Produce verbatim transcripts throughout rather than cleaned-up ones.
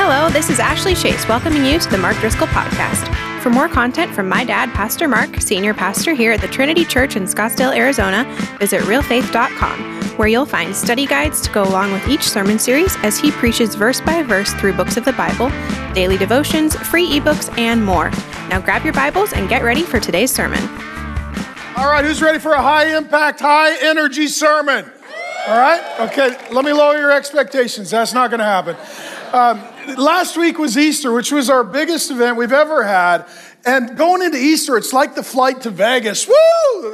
Hello, this is Ashley Chase welcoming you to the Mark Driscoll Podcast. For more content from my dad, Pastor Mark, senior pastor here at the Trinity Church in Scottsdale, Arizona, visit real faith dot com, where you'll find study guides to go along with each sermon series as he preaches verse by verse through books of the Bible, daily devotions, free ebooks, and more. Now grab your Bibles and get ready for today's sermon. All right, who's ready for a high-impact, high-energy sermon? All right? Okay, let me lower your expectations. That's not going to happen. Um, Last week was Easter, which was our biggest event we've ever had. And going into Easter, it's like the flight to Vegas. Woo!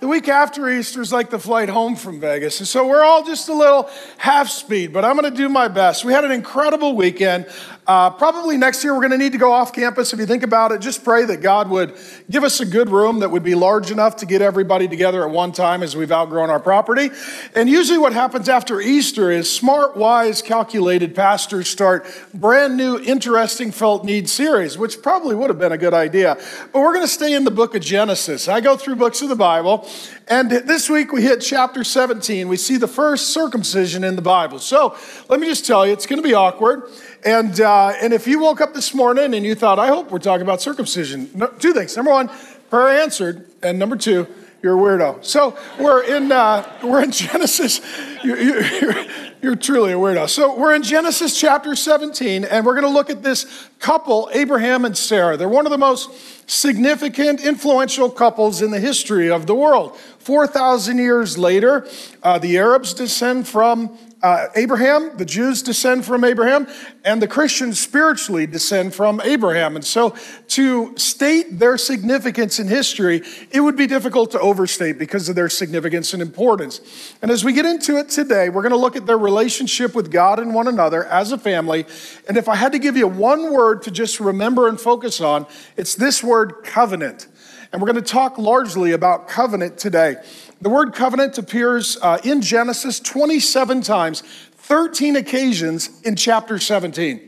The week after Easter is like the flight home from Vegas. And so we're all just a little half speed, but I'm going to do my best. We had an incredible weekend. Uh, probably next year, we're going to need to go off campus. If you think about it, just pray that God would give us a good room that would be large enough to get everybody together at one time as we've outgrown our property. And usually what happens after Easter is smart, wise, calculated pastors start brand new, interesting felt need series, which probably would have been a good idea. But we're going to stay in the book of Genesis. I go through books of the Bible, and this week we hit chapter seventeen. We see the first circumcision in the Bible. So let me just tell you, it's going to be awkward. And uh, and if you woke up this morning and you thought, I hope we're talking about circumcision, no, two things. Number one, prayer answered. And number two, you're a weirdo. So we're in uh, we're in Genesis. You're, you're, you're truly a weirdo. So we're in Genesis chapter seventeen, and we're going to look at this couple, Abraham and Sarah. They're one of the most significant, influential couples in the history of the world. four thousand years later, uh, the Arabs descend from Uh, Abraham, the Jews descend from Abraham, and the Christians spiritually descend from Abraham. And so to state their significance in history, it would be difficult to overstate because of their significance and importance. And as we get into it today, we're going to look at their relationship with God and one another as a family. And if I had to give you one word to just remember and focus on, it's this word, covenant. And we're going to talk largely about covenant today. The word covenant appears uh, in Genesis twenty-seven times, thirteen occasions in chapter seventeen.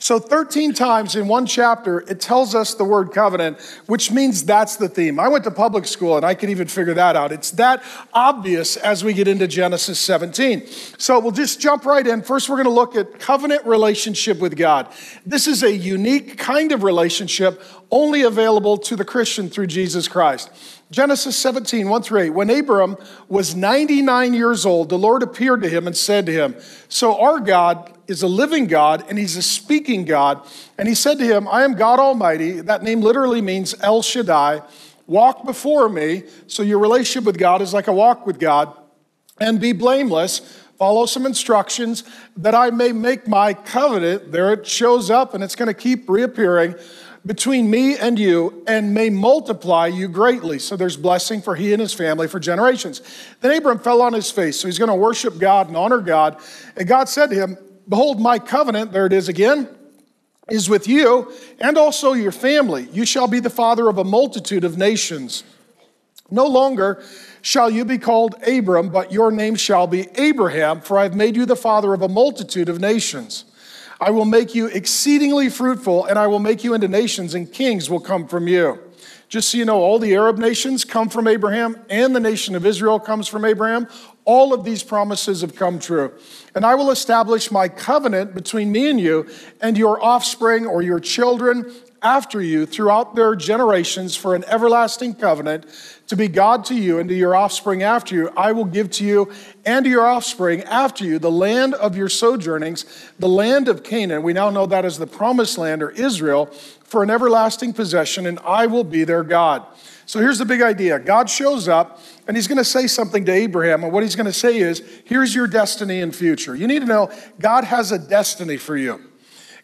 So thirteen times in one chapter, it tells us the word covenant, which means that's the theme. I went to public school, and I could even figure that out. It's that obvious as we get into Genesis seventeen. So we'll just jump right in. First, we're going to look at covenant relationship with God. This is a unique kind of relationship only available to the Christian through Jesus Christ. Genesis seventeen, one through eight, when Abram was ninety-nine years old, the Lord appeared to him and said to him, so our God is a living God, and he's a speaking God. And he said to him, I am God Almighty. That name literally means El Shaddai. Walk before me. So your relationship with God is like a walk with God. And be blameless. Follow some instructions that I may make my covenant. There it shows up, and it's going to keep reappearing between me and you, and may multiply you greatly. So there's blessing for he and his family for generations. Then Abram fell on his face. So he's going to worship God and honor God. And God said to him, behold, my covenant, there it is again, is with you and also your family. You shall be the father of a multitude of nations. No longer shall you be called Abram, but your name shall be Abraham, for I have made you the father of a multitude of nations. I will make you exceedingly fruitful, and I will make you into nations, and kings will come from you. Just so you know, all the Arab nations come from Abraham, and the nation of Israel comes from Abraham. All of these promises have come true. And I will establish my covenant between me and you and your offspring or your children after you throughout their generations for an everlasting covenant to be God to you and to your offspring after you. I will give to you and to your offspring after you the land of your sojournings, the land of Canaan. We now know that as the promised land or Israel for an everlasting possession, and I will be their God. So here's the big idea. God shows up, and he's going to say something to Abraham, and what he's going to say is, here's your destiny and future. You need to know God has a destiny for you.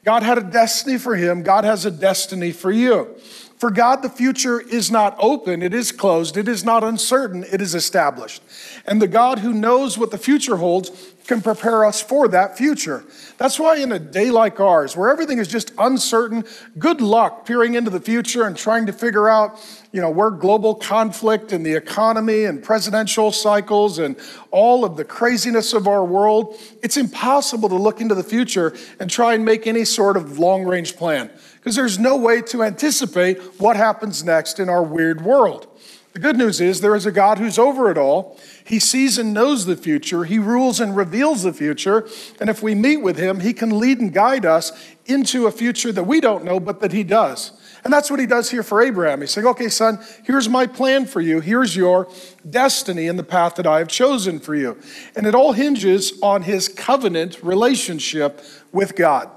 God had a destiny for him. God has a destiny for you. For God, the future is not open. It is closed. It is not uncertain. It is established. And the God who knows what the future holds can prepare us for that future. That's why in a day like ours, where everything is just uncertain, good luck peering into the future and trying to figure out, you know, where global conflict and the economy and presidential cycles and all of the craziness of our world, it's impossible to look into the future and try and make any sort of long-range plan because there's no way to anticipate what happens next in our weird world. The good news is there is a God who's over it all. He sees and knows the future. He rules and reveals the future. And if we meet with him, he can lead and guide us into a future that we don't know, but that he does. And that's what he does here for Abraham. He's saying, okay, son, here's my plan for you. Here's your destiny and the path that I have chosen for you. And it all hinges on his covenant relationship with God.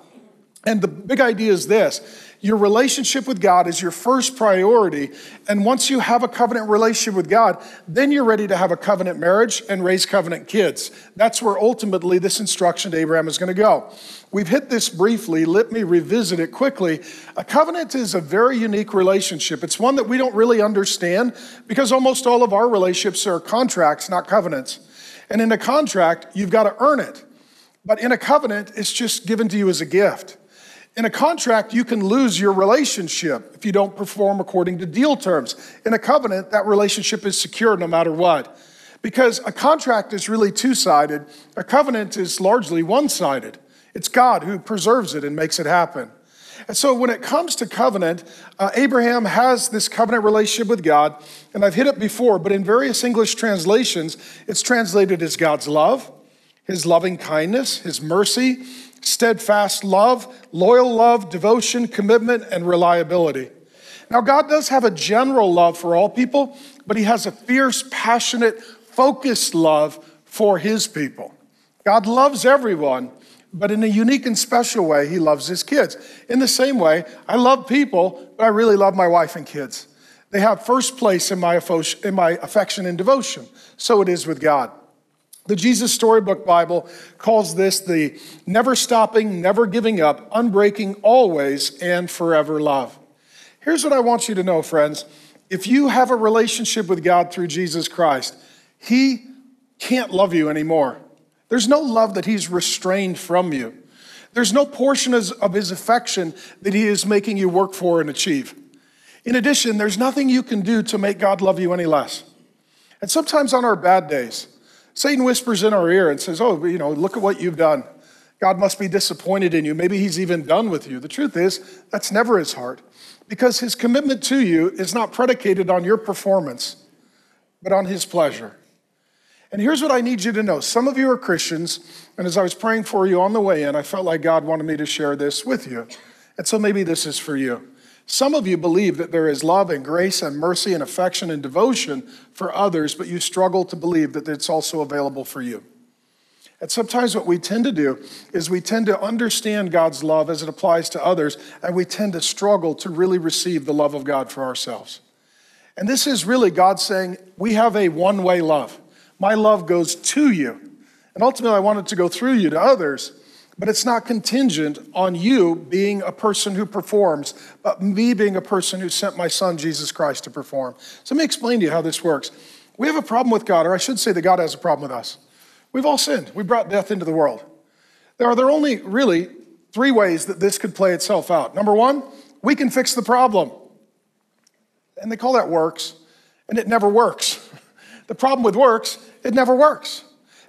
And the big idea is this. Your relationship with God is your first priority. And once you have a covenant relationship with God, then you're ready to have a covenant marriage and raise covenant kids. That's where ultimately this instruction to Abraham is going to go. We've hit this briefly. Let me revisit it quickly. A covenant is a very unique relationship. It's one that we don't really understand because almost all of our relationships are contracts, not covenants. And in a contract, you've got to earn it. But in a covenant, it's just given to you as a gift. In a contract, you can lose your relationship if you don't perform according to deal terms. In a covenant, that relationship is secure no matter what. Because a contract is really two-sided. A covenant is largely one-sided. It's God who preserves it and makes it happen. And so when it comes to covenant, uh, Abraham has this covenant relationship with God, and I've hit it before, but in various English translations, it's translated as God's love, his loving kindness, his mercy, steadfast love, loyal love, devotion, commitment, and reliability. Now, God does have a general love for all people, but he has a fierce, passionate, focused love for his people. God loves everyone, but in a unique and special way, he loves his kids. In the same way, I love people, but I really love my wife and kids. They have first place in my affection and devotion. So it is with God. The Jesus Storybook Bible calls this the never stopping, never giving up, unbreaking, always, and forever love. Here's what I want you to know, friends. If you have a relationship with God through Jesus Christ, he can't love you anymore. There's no love that he's restrained from you. There's no portion of his affection that he is making you work for and achieve. In addition, there's nothing you can do to make God love you any less. And sometimes on our bad days, Satan whispers in our ear and says, oh, you know, look at what you've done. God must be disappointed in you. Maybe he's even done with you. The truth is, that's never his heart, because his commitment to you is not predicated on your performance, but on his pleasure. And here's what I need you to know. Some of you are Christians, and as I was praying for you on the way in, I felt like God wanted me to share this with you. And so maybe this is for you. Some of you believe that there is love and grace and mercy and affection and devotion for others, but you struggle to believe that it's also available for you. And sometimes what we tend to do is we tend to understand God's love as it applies to others, and we tend to struggle to really receive the love of God for ourselves. And this is really God saying, we have a one-way love. My love goes to you. And ultimately, I want it to go through you to others, but it's not contingent on you being a person who performs, but me being a person who sent my son, Jesus Christ, to perform. So let me explain to you how this works. We have a problem with God, or I should say that God has a problem with us. We've all sinned. We brought death into the world. There are there only really three ways that this could play itself out. Number one, we can fix the problem. And they call that works, and it never works. The problem with works, it never works.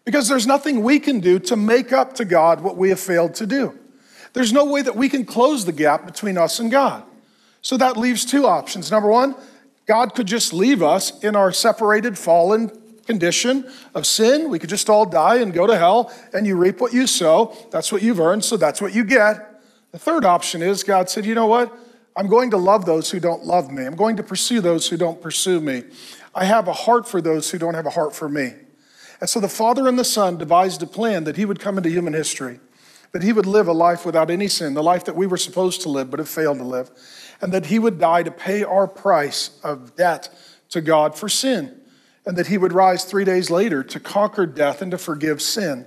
Because there's nothing we can do to make up to God what we have failed to do. There's no way that we can close the gap between us and God. So that leaves two options. Number one, God could just leave us in our separated, fallen condition of sin. We could just all die and go to hell, and you reap what you sow. That's what you've earned, so that's what you get. The third option is God said, you know what? I'm going to love those who don't love me. I'm going to pursue those who don't pursue me. I have a heart for those who don't have a heart for me. And so the Father and the Son devised a plan that he would come into human history, that he would live a life without any sin, the life that we were supposed to live but have failed to live, and that he would die to pay our price of debt to God for sin, and that he would rise three days later to conquer death and to forgive sin.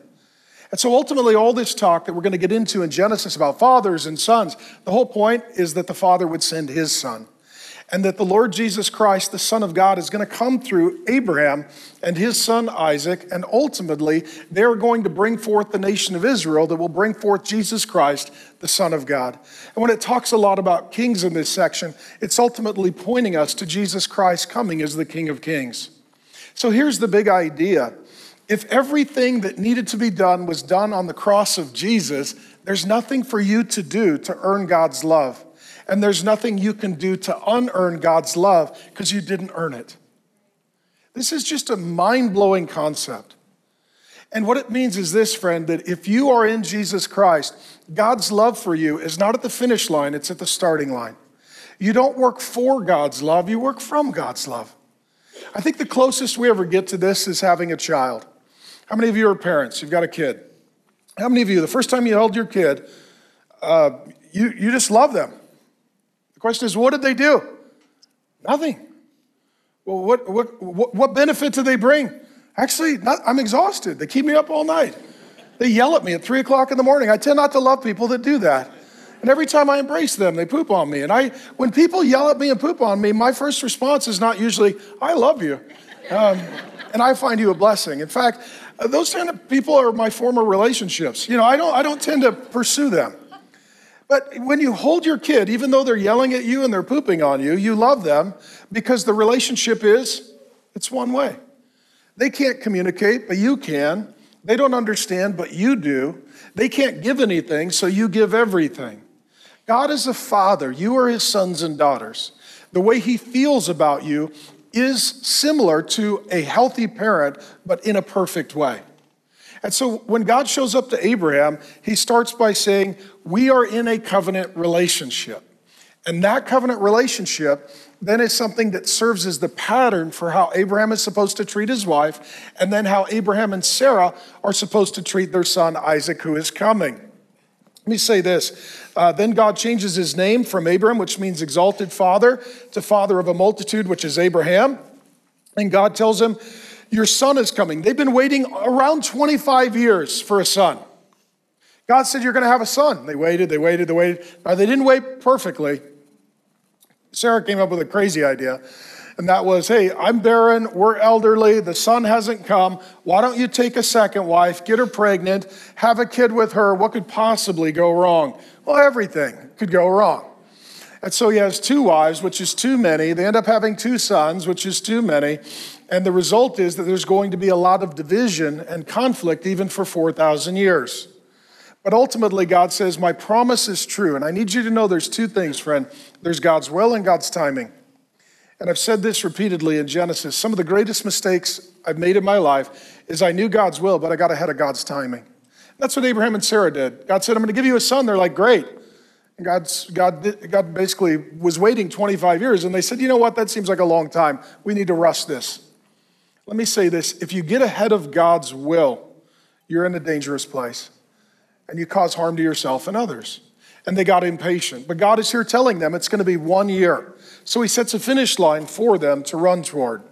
And so ultimately, all this talk that we're going to get into in Genesis about fathers and sons, the whole point is that the Father would send his Son, and that the Lord Jesus Christ, the Son of God, is going to come through Abraham and his son Isaac, and ultimately they're going to bring forth the nation of Israel that will bring forth Jesus Christ, the Son of God. And when it talks a lot about kings in this section, it's ultimately pointing us to Jesus Christ coming as the King of Kings. So here's the big idea. If everything that needed to be done was done on the cross of Jesus, there's nothing for you to do to earn God's love. And there's nothing you can do to unearn God's love because you didn't earn it. This is just a mind-blowing concept. And what it means is this, friend, that if you are in Jesus Christ, God's love for you is not at the finish line, it's at the starting line. You don't work for God's love, you work from God's love. I think the closest we ever get to this is having a child. How many of you are parents? You've got a kid. How many of you, the first time you held your kid, uh, you, you just love them? The question is, what did they do? Nothing. Well, what, what, what, what benefit do they bring? Actually, not, I'm exhausted. They keep me up all night. They yell at me at three o'clock in the morning. I tend not to love people that do that. And every time I embrace them, they poop on me. And I, when people yell at me and poop on me, my first response is not usually, I love you. Um, and I find you a blessing. In fact, those kind of people are my former relationships. You know, I don't, I don't tend to pursue them. But when you hold your kid, even though they're yelling at you and they're pooping on you, you love them because the relationship is, it's one way. They can't communicate, but you can. They don't understand, but you do. They can't give anything, so you give everything. God is a father. You are his sons and daughters. The way he feels about you is similar to a healthy parent, but in a perfect way. And so when God shows up to Abraham, he starts by saying, we are in a covenant relationship. And that covenant relationship then is something that serves as the pattern for how Abraham is supposed to treat his wife, and then how Abraham and Sarah are supposed to treat their son Isaac, who is coming. Let me say this. Uh, then God changes his name from Abram, which means exalted father, to father of a multitude, which is Abraham. And God tells him, your son is coming. They've been waiting around twenty-five years for a son. God said, you're going to have a son. They waited, they waited, they waited. Now, they didn't wait perfectly. Sarah came up with a crazy idea, and that was, hey, I'm barren, we're elderly, the son hasn't come. Why don't you take a second wife, get her pregnant, have a kid with her? What could possibly go wrong? Well, everything could go wrong. And so he has two wives, which is too many. They end up having two sons, which is too many. And the result is that there's going to be a lot of division and conflict even for four thousand years. But ultimately, God says, my promise is true. And I need you to know there's two things, friend. There's God's will and God's timing. And I've said this repeatedly in Genesis. Some of the greatest mistakes I've made in my life is I knew God's will, but I got ahead of God's timing. And that's what Abraham and Sarah did. God said, I'm going to give you a son. They're like, great. And God's, God, God basically was waiting twenty-five years. And they said, you know what? That seems like a long time. We need to rush this. Let me say this. If you get ahead of God's will, you're in a dangerous place. And you cause harm to yourself and others. And they got impatient. But God is here telling them it's going to be one year. So he sets a finish line for them to run toward.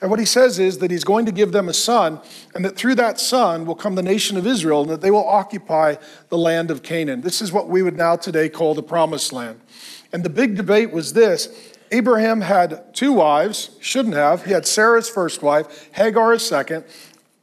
And what he says is that he's going to give them a son, and that through that son will come the nation of Israel, and that they will occupy the land of Canaan. This is what we would now today call the Promised Land. And the big debate was this. Abraham had two wives, shouldn't have. He had Sarah's first wife, Hagar his second.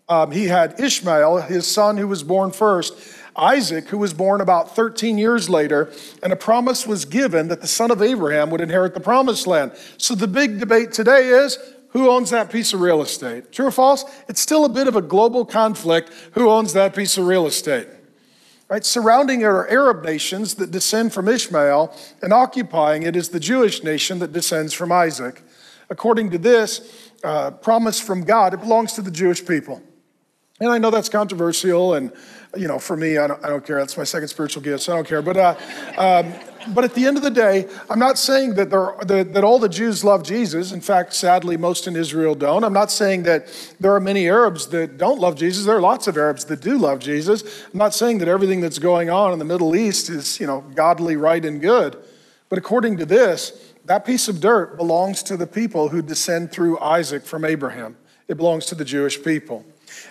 Um, he had Ishmael, his son who was born first, Isaac, who was born about thirteen years later, and a promise was given that the son of Abraham would inherit the promised land. So the big debate today is, who owns that piece of real estate? True or false? It's still a bit of a global conflict. Who owns that piece of real estate? Right? Surrounding it are Arab nations that descend from Ishmael, and occupying it is the Jewish nation that descends from Isaac. According to this uh, promise from God, it belongs to the Jewish people. And I know that's controversial, and you know, for me, I don't, I don't care. That's my second spiritual gift, so I don't care. But uh, um, but at the end of the day, I'm not saying that, there are, that, that all the Jews love Jesus. In fact, sadly, most in Israel don't. I'm not saying that there are many Arabs that don't love Jesus. There are lots of Arabs that do love Jesus. I'm not saying that everything that's going on in the Middle East is, you know, godly, right, and good. But according to this, that piece of dirt belongs to the people who descend through Isaac from Abraham. It belongs to the Jewish people.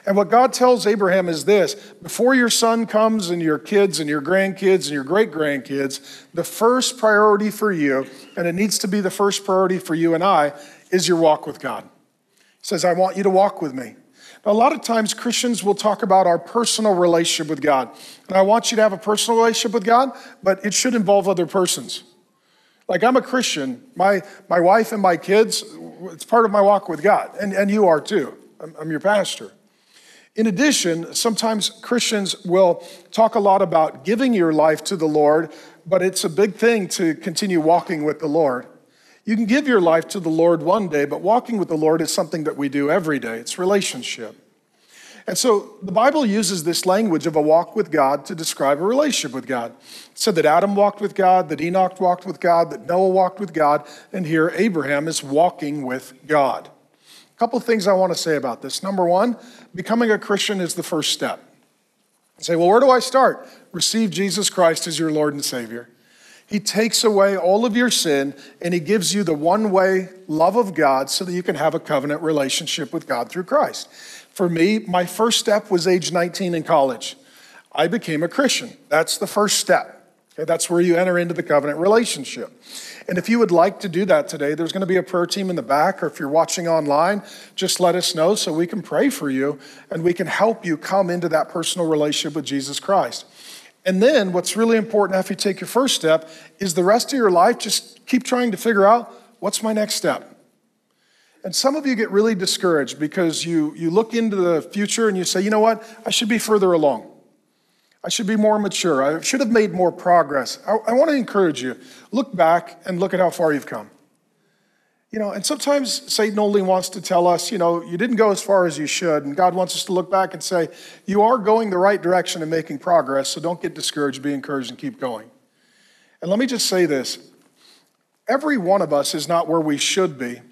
And what God tells Abraham is this, before your son comes and your kids and your grandkids and your great-grandkids, the first priority for you, and it needs to be the first priority for you and I, is your walk with God. He says, I want you to walk with me. Now, a lot of times Christians will talk about our personal relationship with God. And I want you to have a personal relationship with God, but it should involve other persons. Like, I'm a Christian. My, my wife and my kids, it's part of my walk with God. And, and you are too. I'm, I'm your pastor. In addition, sometimes Christians will talk a lot about giving your life to the Lord, but it's a big thing to continue walking with the Lord. You can give your life to the Lord one day, but walking with the Lord is something that we do every day. It's relationship. And so the Bible uses this language of a walk with God to describe a relationship with God. It said that Adam walked with God, that Enoch walked with God, that Noah walked with God, and here Abraham is walking with God. A couple of things I want to say about this. Number one, becoming a Christian is the first step. You say, well, where do I start? Receive Jesus Christ as your Lord and Savior. He takes away all of your sin, and he gives you the one-way love of God so that you can have a covenant relationship with God through Christ. For me, my first step was age nineteen in college. I became a Christian. That's the first step. Okay, that's where you enter into the covenant relationship. And if you would like to do that today, there's going to be a prayer team in the back, or if you're watching online, just let us know so we can pray for you, and we can help you come into that personal relationship with Jesus Christ. And then what's really important after you take your first step is the rest of your life, just keep trying to figure out, what's my next step? And some of you get really discouraged because you, you look into the future and you say, you know what, I should be further along. I should be more mature. I should have made more progress. I, I want to encourage you, look back and look at how far you've come. You know, and sometimes Satan only wants to tell us, you know, you didn't go as far as you should. And God wants us to look back and say, you are going the right direction and making progress. So don't get discouraged, be encouraged and keep going. And let me just say this. Every one of us is not where we should be,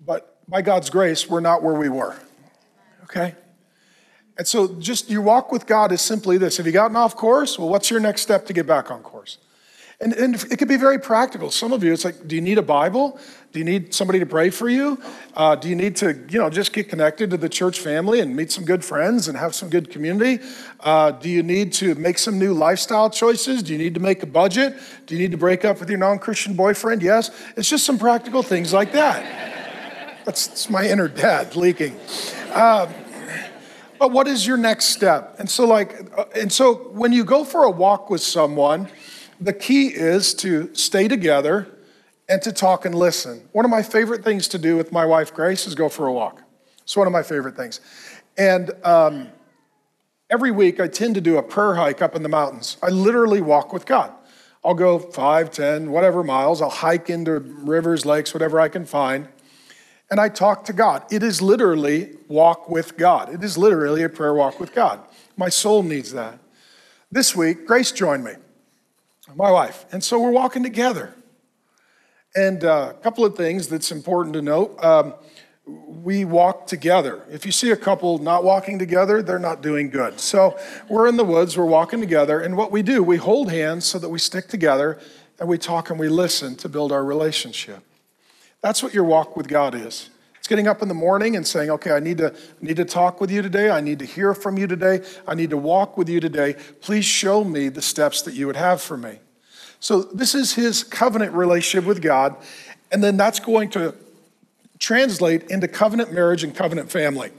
but by God's grace, we're not where we were. Okay? And so just your walk with God is simply this. Have you gotten off course? Well, what's your next step to get back on course? And, and it could be very practical. Some of you, it's like, do you need a Bible? Do you need somebody to pray for you? Uh, do you need to, you know, just get connected to the church family and meet some good friends and have some good community? Uh, do you need to make some new lifestyle choices? Do you need to make a budget? Do you need to break up with your non-Christian boyfriend? Yes. It's just some practical things like that. That's, that's my inner dad leaking. Uh, but what is your next step? And so like, and so when you go for a walk with someone, the key is to stay together and to talk and listen. One of my favorite things to do with my wife, Grace, is go for a walk. It's one of my favorite things. And um, every week I tend to do a prayer hike up in the mountains. I literally walk with God. I'll go five, ten, whatever miles. I'll hike into rivers, lakes, whatever I can find. And I talk to God. It is literally walk with God. It is literally a prayer walk with God. My soul needs that. This week, Grace joined me. My wife. And so we're walking together. And uh, a couple of things that's important to note, um, we walk together. If you see a couple not walking together, they're not doing good. So we're in the woods, we're walking together. And what we do, we hold hands so that we stick together and we talk and we listen to build our relationship. That's what your walk with God is. It's getting up in the morning and saying, okay, I need to, I need to talk with you today. I need to hear from you today. I need to walk with you today. Please show me the steps that you would have for me. So this is his covenant relationship with God. And then that's going to translate into covenant marriage and covenant family.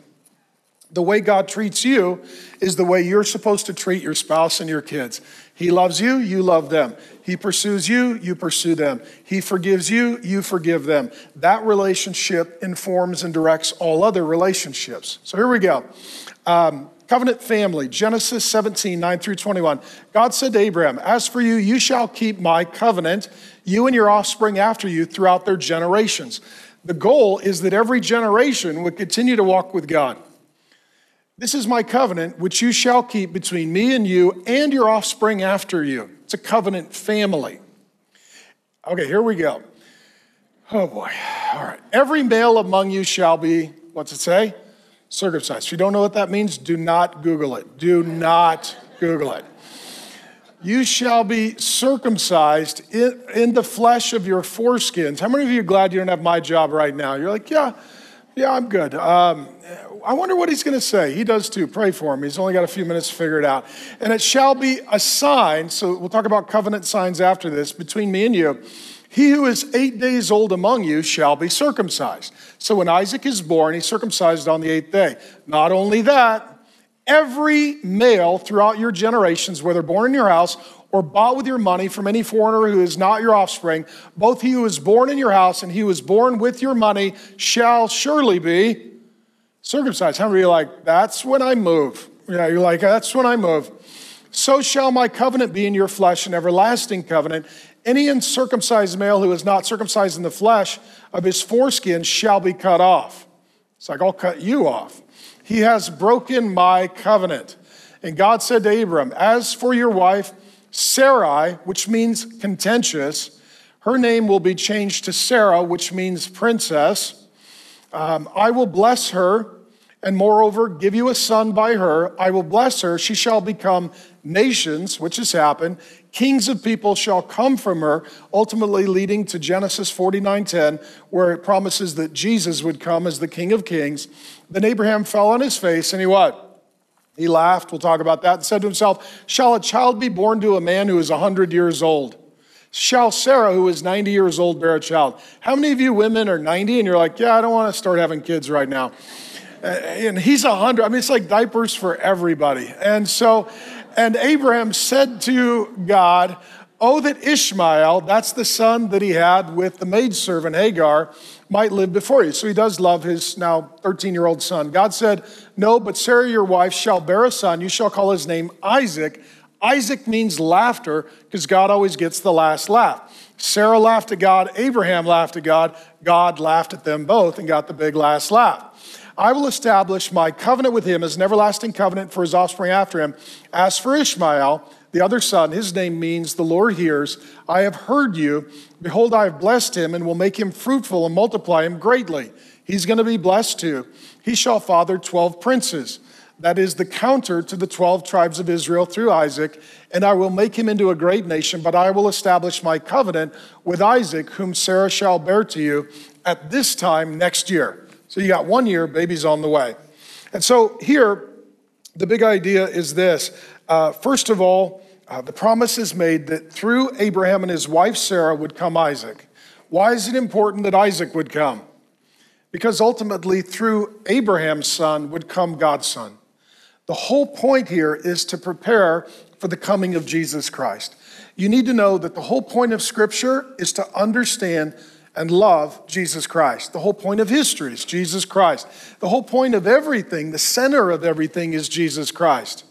The way God treats you is the way you're supposed to treat your spouse and your kids. He loves you, you love them. He pursues you, you pursue them. He forgives you, you forgive them. That relationship informs and directs all other relationships. So here we go. Um, covenant family, Genesis seventeen, nine through twenty-one. God said to Abraham, as for you, you shall keep my covenant, you and your offspring after you throughout their generations. The goal is that every generation would continue to walk with God. This is my covenant, which you shall keep between me and you and your offspring after you. It's a covenant family. Okay, here we go. Oh boy, all right. Every male among you shall be, what's it say? Circumcised. If you don't know what that means, do not Google it. Do not Google it. You shall be circumcised in, in the flesh of your foreskins. How many of you are glad you don't have my job right now? You're like, yeah, yeah, I'm good. Um, I wonder what he's going to say. He does too. Pray for him. He's only got a few minutes to figure it out. And it shall be a sign. So we'll talk about covenant signs after this between me and you. He who is eight days old among you shall be circumcised. So when Isaac is born, he's circumcised on the eighth day. Not only that, every male throughout your generations, whether born in your house or bought with your money from any foreigner who is not your offspring, both he who is born in your house and he who is born with your money shall surely be circumcised. How many of you are like, that's when I move? Yeah, you're like, that's when I move. so shall my covenant be in your flesh, an everlasting covenant. Any uncircumcised male who is not circumcised in the flesh of his foreskin shall be cut off. It's like, I'll cut you off. He has broken my covenant. And God said to Abram, as for your wife, Sarai, which means contentious, her name will be changed to Sarah, which means princess. Um, I will bless her, and moreover, give you a son by her. I will bless her. She shall become nations, which has happened. Kings of people shall come from her, ultimately leading to Genesis forty-nine ten, where it promises that Jesus would come as the King of Kings. Then Abraham fell on his face, and he what? He laughed, we'll talk about that, and said to himself, shall a child be born to a man who is one hundred years old? Shall Sarah, who is ninety years old, bear a child? How many of you women are ninety and you're like, yeah, I don't want to start having kids right now? And he's one hundred. I mean, it's like diapers for everybody. And so, and Abraham said to God, oh, that Ishmael, that's the son that he had with the maidservant Hagar, might live before you. So he does love his now thirteen-year-old son. God said, no, but Sarah, your wife, shall bear a son. You shall call his name Isaac. Isaac means laughter, because God always gets the last laugh. Sarah laughed at God. Abraham laughed at God. God laughed at them both and got the big last laugh. I will establish my covenant with him as an everlasting covenant for his offspring after him. As for Ishmael, the other son, his name means the Lord hears. I have heard you. Behold, I have blessed him and will make him fruitful and multiply him greatly. He's going to be blessed too. He shall father twelve princes. That is the counter to the twelve tribes of Israel through Isaac. And I will make him into a great nation, but I will establish my covenant with Isaac, whom Sarah shall bear to you at this time next year. So you got one year, baby's on the way. And so here, the big idea is this. Uh, first of all, uh, the promise is made that through Abraham and his wife Sarah would come Isaac. Why is it important that Isaac would come? Because ultimately through Abraham's son would come God's son. The whole point here is to prepare for the coming of Jesus Christ. You need to know that the whole point of Scripture is to understand and love Jesus Christ. The whole point of history is Jesus Christ. The whole point of everything, the center of everything is Jesus Christ.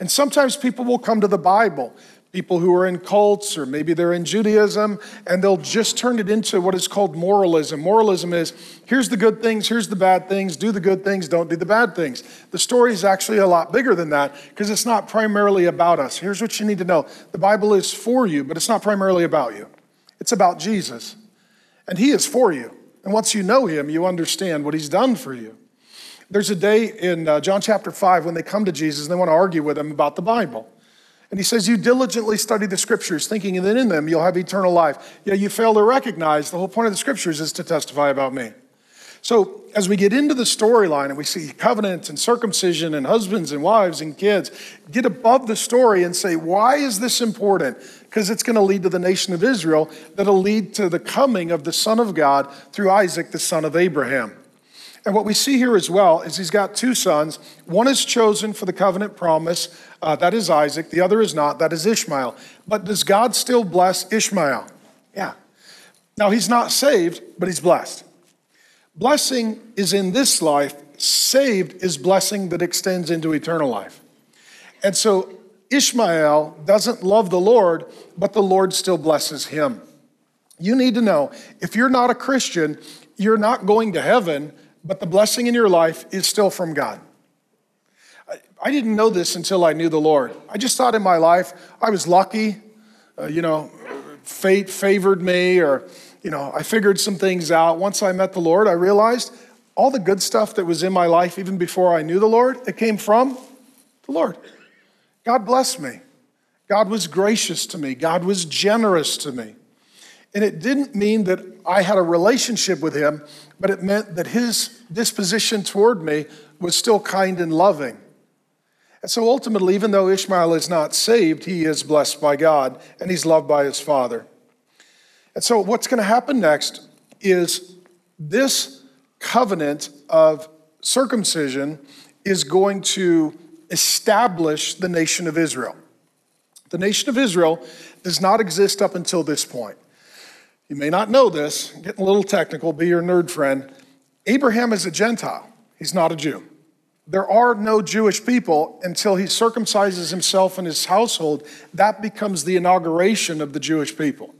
And sometimes people will come to the Bible, people who are in cults or maybe they're in Judaism, and they'll just turn it into what is called moralism. Moralism is, here's the good things, here's the bad things, do the good things, don't do the bad things. The story is actually a lot bigger than that because it's not primarily about us. Here's what you need to know. The Bible is for you, but it's not primarily about you. It's about Jesus. And he is for you. And once you know him, you understand what he's done for you. There's a day in uh, John chapter five when they come to Jesus and they want to argue with him about the Bible. And he says, you diligently study the scriptures, thinking that in them you'll have eternal life. Yet you fail to recognize the whole point of the scriptures is to testify about me. So as we get into the storyline and we see covenants and circumcision and husbands and wives and kids, get above the story and say, why is this important? Because it's going to lead to the nation of Israel that'll lead to the coming of the Son of God through Isaac, the son of Abraham. And what we see here as well is he's got two sons. One is chosen for the covenant promise. Uh, that is Isaac. The other is not. That is Ishmael. But does God still bless Ishmael? Yeah. Now he's not saved, but he's blessed. Blessing is in this life. Saved is blessing that extends into eternal life. And so Ishmael doesn't love the Lord, but the Lord still blesses him. You need to know, if you're not a Christian, you're not going to heaven, but the blessing in your life is still from God. I didn't know this until I knew the Lord. I just thought in my life, I was lucky, uh, you know, fate favored me, or you know, I figured some things out. Once I met the Lord, I realized all the good stuff that was in my life, even before I knew the Lord, it came from the Lord. God blessed me. God was gracious to me. God was generous to me. And it didn't mean that I had a relationship with him, but it meant that his disposition toward me was still kind and loving. And so ultimately, even though Ishmael is not saved, he is blessed by God and he's loved by his father. And so what's going to happen next is this covenant of circumcision is going to establish the nation of Israel. The nation of Israel does not exist up until this point. You may not know this, I'm getting a little technical, be your nerd friend. Abraham is a Gentile. He's not a Jew. there are no Jewish people until he circumcises himself and his household. That becomes the inauguration of the Jewish people.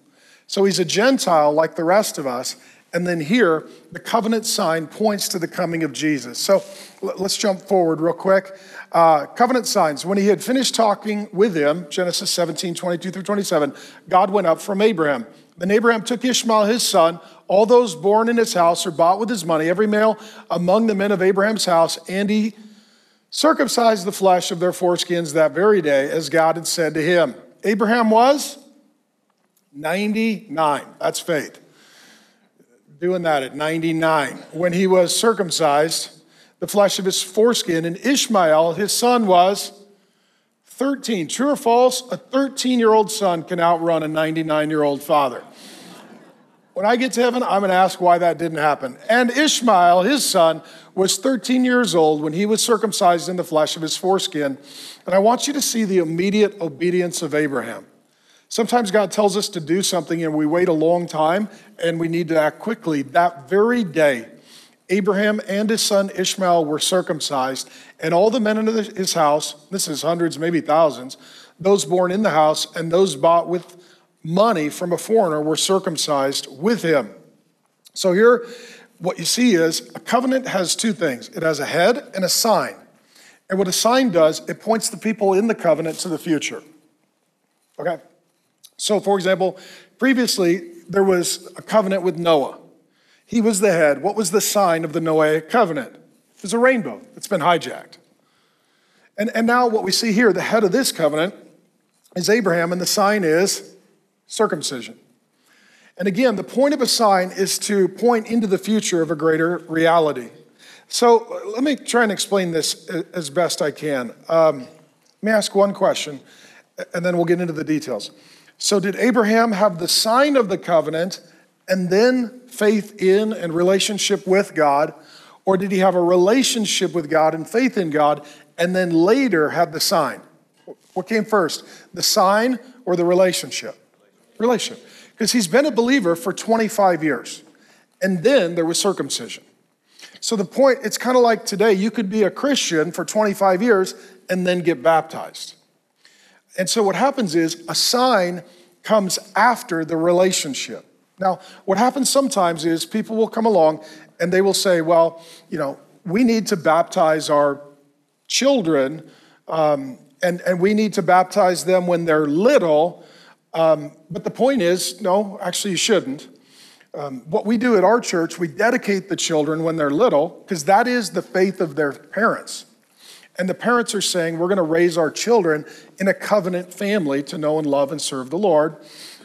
So he's a Gentile like the rest of us. And then here, the covenant sign points to the coming of Jesus. So let's jump forward real quick. Uh, covenant signs. When he had finished talking with him, Genesis seventeen, twenty-two through twenty-seven, God went up from Abraham. Then Abraham took Ishmael, his son, all those born in his house or bought with his money, every male among the men of Abraham's house, and he circumcised the flesh of their foreskins that very day, as God had said to him. Abraham was ninety-nine. That's faith. Doing that at ninety-nine. When he was circumcised, the flesh of his foreskin, and Ishmael, his son, was thirteen. True or false? A thirteen-year-old son can outrun a ninety-nine-year-old father. When I get to heaven, I'm gonna ask why that didn't happen. And Ishmael, his son, was thirteen years old when he was circumcised in the flesh of his foreskin. And I want you to see the immediate obedience of Abraham. Sometimes God tells us to do something and we wait a long time and we need to act quickly. That very day, Abraham and his son Ishmael were circumcised, and all the men in his house, this is hundreds, maybe thousands, those born in the house and those bought with money from a foreigner were circumcised with him. So here, what you see is a covenant has two things. It has a head and a sign. And what a sign does, it points the people in the covenant to the future. Okay? So for example, previously there was a covenant with Noah. He was the head. What was the sign of the Noahic covenant? It was a rainbow. It's been hijacked. And, and now what we see here, the head of this covenant is Abraham, and the sign is circumcision. And again, the point of a sign is to point into the future of a greater reality. So let me try and explain this as best I can. Um, let me ask one question, and then we'll get into the details. So did Abraham have the sign of the covenant and then faith in and relationship with God? Or did he have a relationship with God and faith in God and then later have the sign? What came first, the sign or the relationship? Relationship. Because he's been a believer for twenty-five years. And then there was circumcision. So the point, it's kind of like today, you could be a Christian for twenty-five years and then get baptized. And so what happens is a sign comes after the relationship. Now, what happens sometimes is people will come along and they will say, well, you know, we need to baptize our children um, and, and we need to baptize them when they're little. Um, but the point is, no, actually you shouldn't. Um, what we do at our church, we dedicate the children when they're little because that is the faith of their parents. And the parents are saying, we're going to raise our children in a covenant family to know and love and serve the Lord.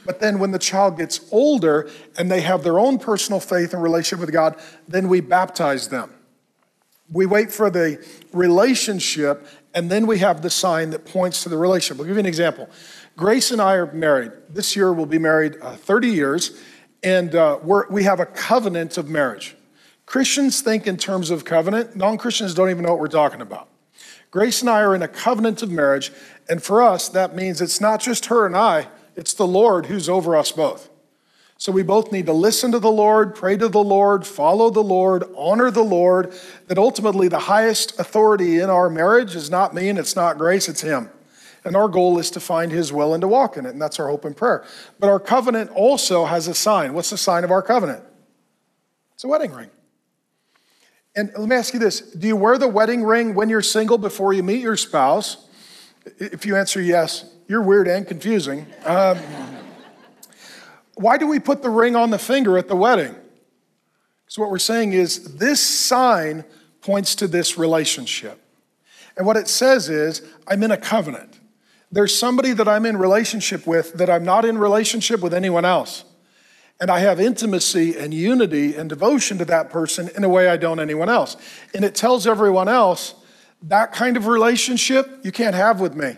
But then when the child gets older and they have their own personal faith and relationship with God, then we baptize them. We wait for the relationship, and then we have the sign that points to the relationship. I'll give you an example. Grace and I are married. This year we'll be married uh, thirty years, and uh, we're, we have a covenant of marriage. Christians think in terms of covenant. Non-Christians don't even know what we're talking about. Grace and I are in a covenant of marriage, and for us, that means it's not just her and I, it's the Lord who's over us both. So we both need to listen to the Lord, pray to the Lord, follow the Lord, honor the Lord, that ultimately the highest authority in our marriage is not me and it's not Grace, it's him. And our goal is to find his will and to walk in it, and that's our hope and prayer. But our covenant also has a sign. What's the sign of our covenant? It's a wedding ring. And let me ask you this. Do you wear the wedding ring when you're single before you meet your spouse? If you answer yes, you're weird and confusing. Um, why do we put the ring on the finger at the wedding? So what we're saying is this sign points to this relationship. And what it says is I'm in a covenant. There's somebody that I'm in relationship with that I'm not in relationship with anyone else. And I have intimacy and unity and devotion to that person in a way I don't anyone else. And it tells everyone else, that kind of relationship you can't have with me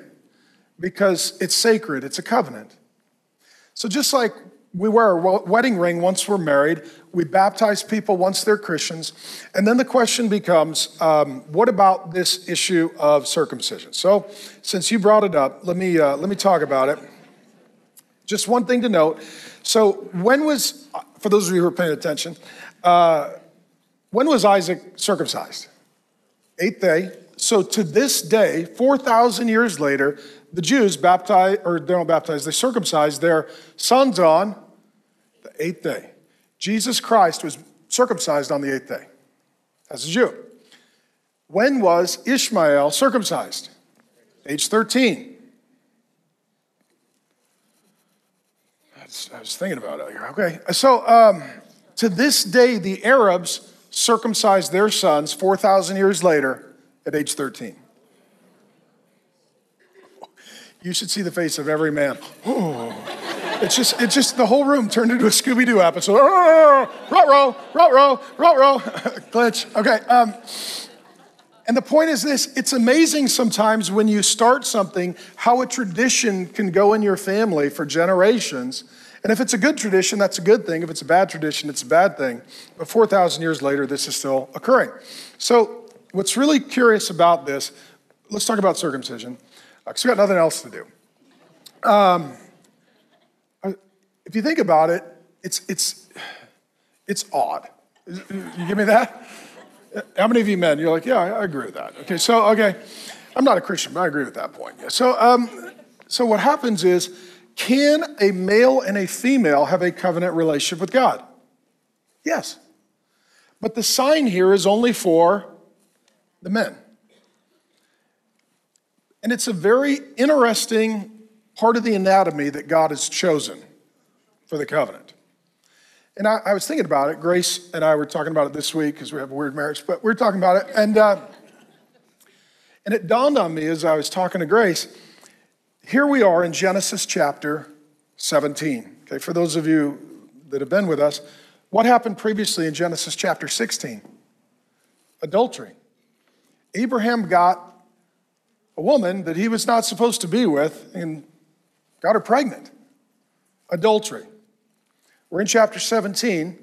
because it's sacred, it's a covenant. So just like we wear a wedding ring once we're married, we baptize people once they're Christians, and then the question becomes, um, what about this issue of circumcision? So since you brought it up, let me, uh, let me talk about it. Just one thing to note. So when was, for those of you who are paying attention, uh, when was Isaac circumcised? eighth day. So to this day, four thousand years later, the Jews baptize, or they don't baptize, they circumcise their sons on the eighth day. Jesus Christ was circumcised on the eighth day as a Jew. When was Ishmael circumcised? Age thirteen. That's, I was thinking about it. Okay. So um, to this day, the Arabs circumcised their sons four thousand years later at age thirteen. You should see the face of every man. Oh. It's just, it's just the whole room turned into a Scooby-Doo episode. Oh, ruh-roh, ruh-roh, ruh-roh. Glitch. Okay. Um, and the point is this, it's amazing sometimes when you start something, how a tradition can go in your family for generations. And if it's a good tradition, that's a good thing. If it's a bad tradition, it's a bad thing. But four thousand years later, this is still occurring. So what's really curious about this, let's talk about circumcision, because we've got nothing else to do. Um, if you think about it, it's, it's, it's odd. You give me that? How many of you men, you're like, yeah, I agree with that. Okay, so, okay, I'm not a Christian, but I agree with that point. So, um, so what happens is, can a male and a female have a covenant relationship with God? Yes. But the sign here is only for the men. And it's a very interesting part of the anatomy that God has chosen for the covenant. And I, I was thinking about it. Grace and I were talking about it this week because we have a weird marriage, but we were talking about it. And, uh, and it dawned on me as I was talking to Grace, here we are in Genesis chapter seventeen. Okay, for those of you that have been with us, what happened previously in Genesis chapter sixteen? Adultery. Abraham got a woman that he was not supposed to be with and got her pregnant. Adultery. We're in chapter seventeen,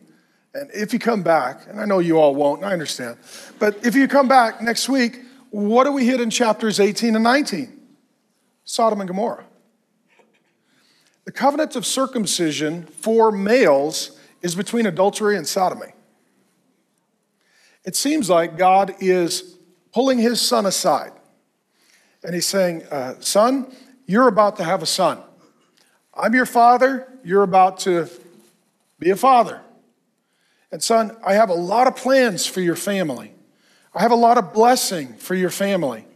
and if you come back, and I know you all won't, and I understand, but if you come back next week, what do we hit in chapters eighteen and nineteen? Sodom and Gomorrah. The covenant of circumcision for males is between adultery and sodomy. It seems like God is pulling his son aside. And he's saying, uh, son, you're about to have a son. I'm your father. You're about to be a father. And son, I have a lot of plans for your family. I have a lot of blessing for your family.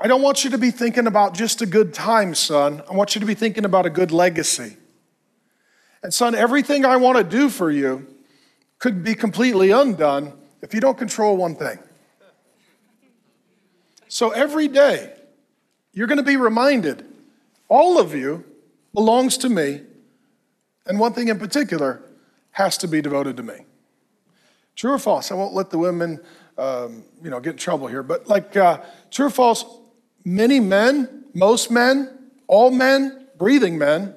I don't want you to be thinking about just a good time, son. I want you to be thinking about a good legacy. And son, everything I want to do for you could be completely undone if you don't control one thing. So every day, you're going to be reminded, all of you belongs to me, and one thing in particular has to be devoted to me. True or false? I won't let the women... Um, you know, get in trouble here, but like uh, true or false, many men, most men, all men, breathing men,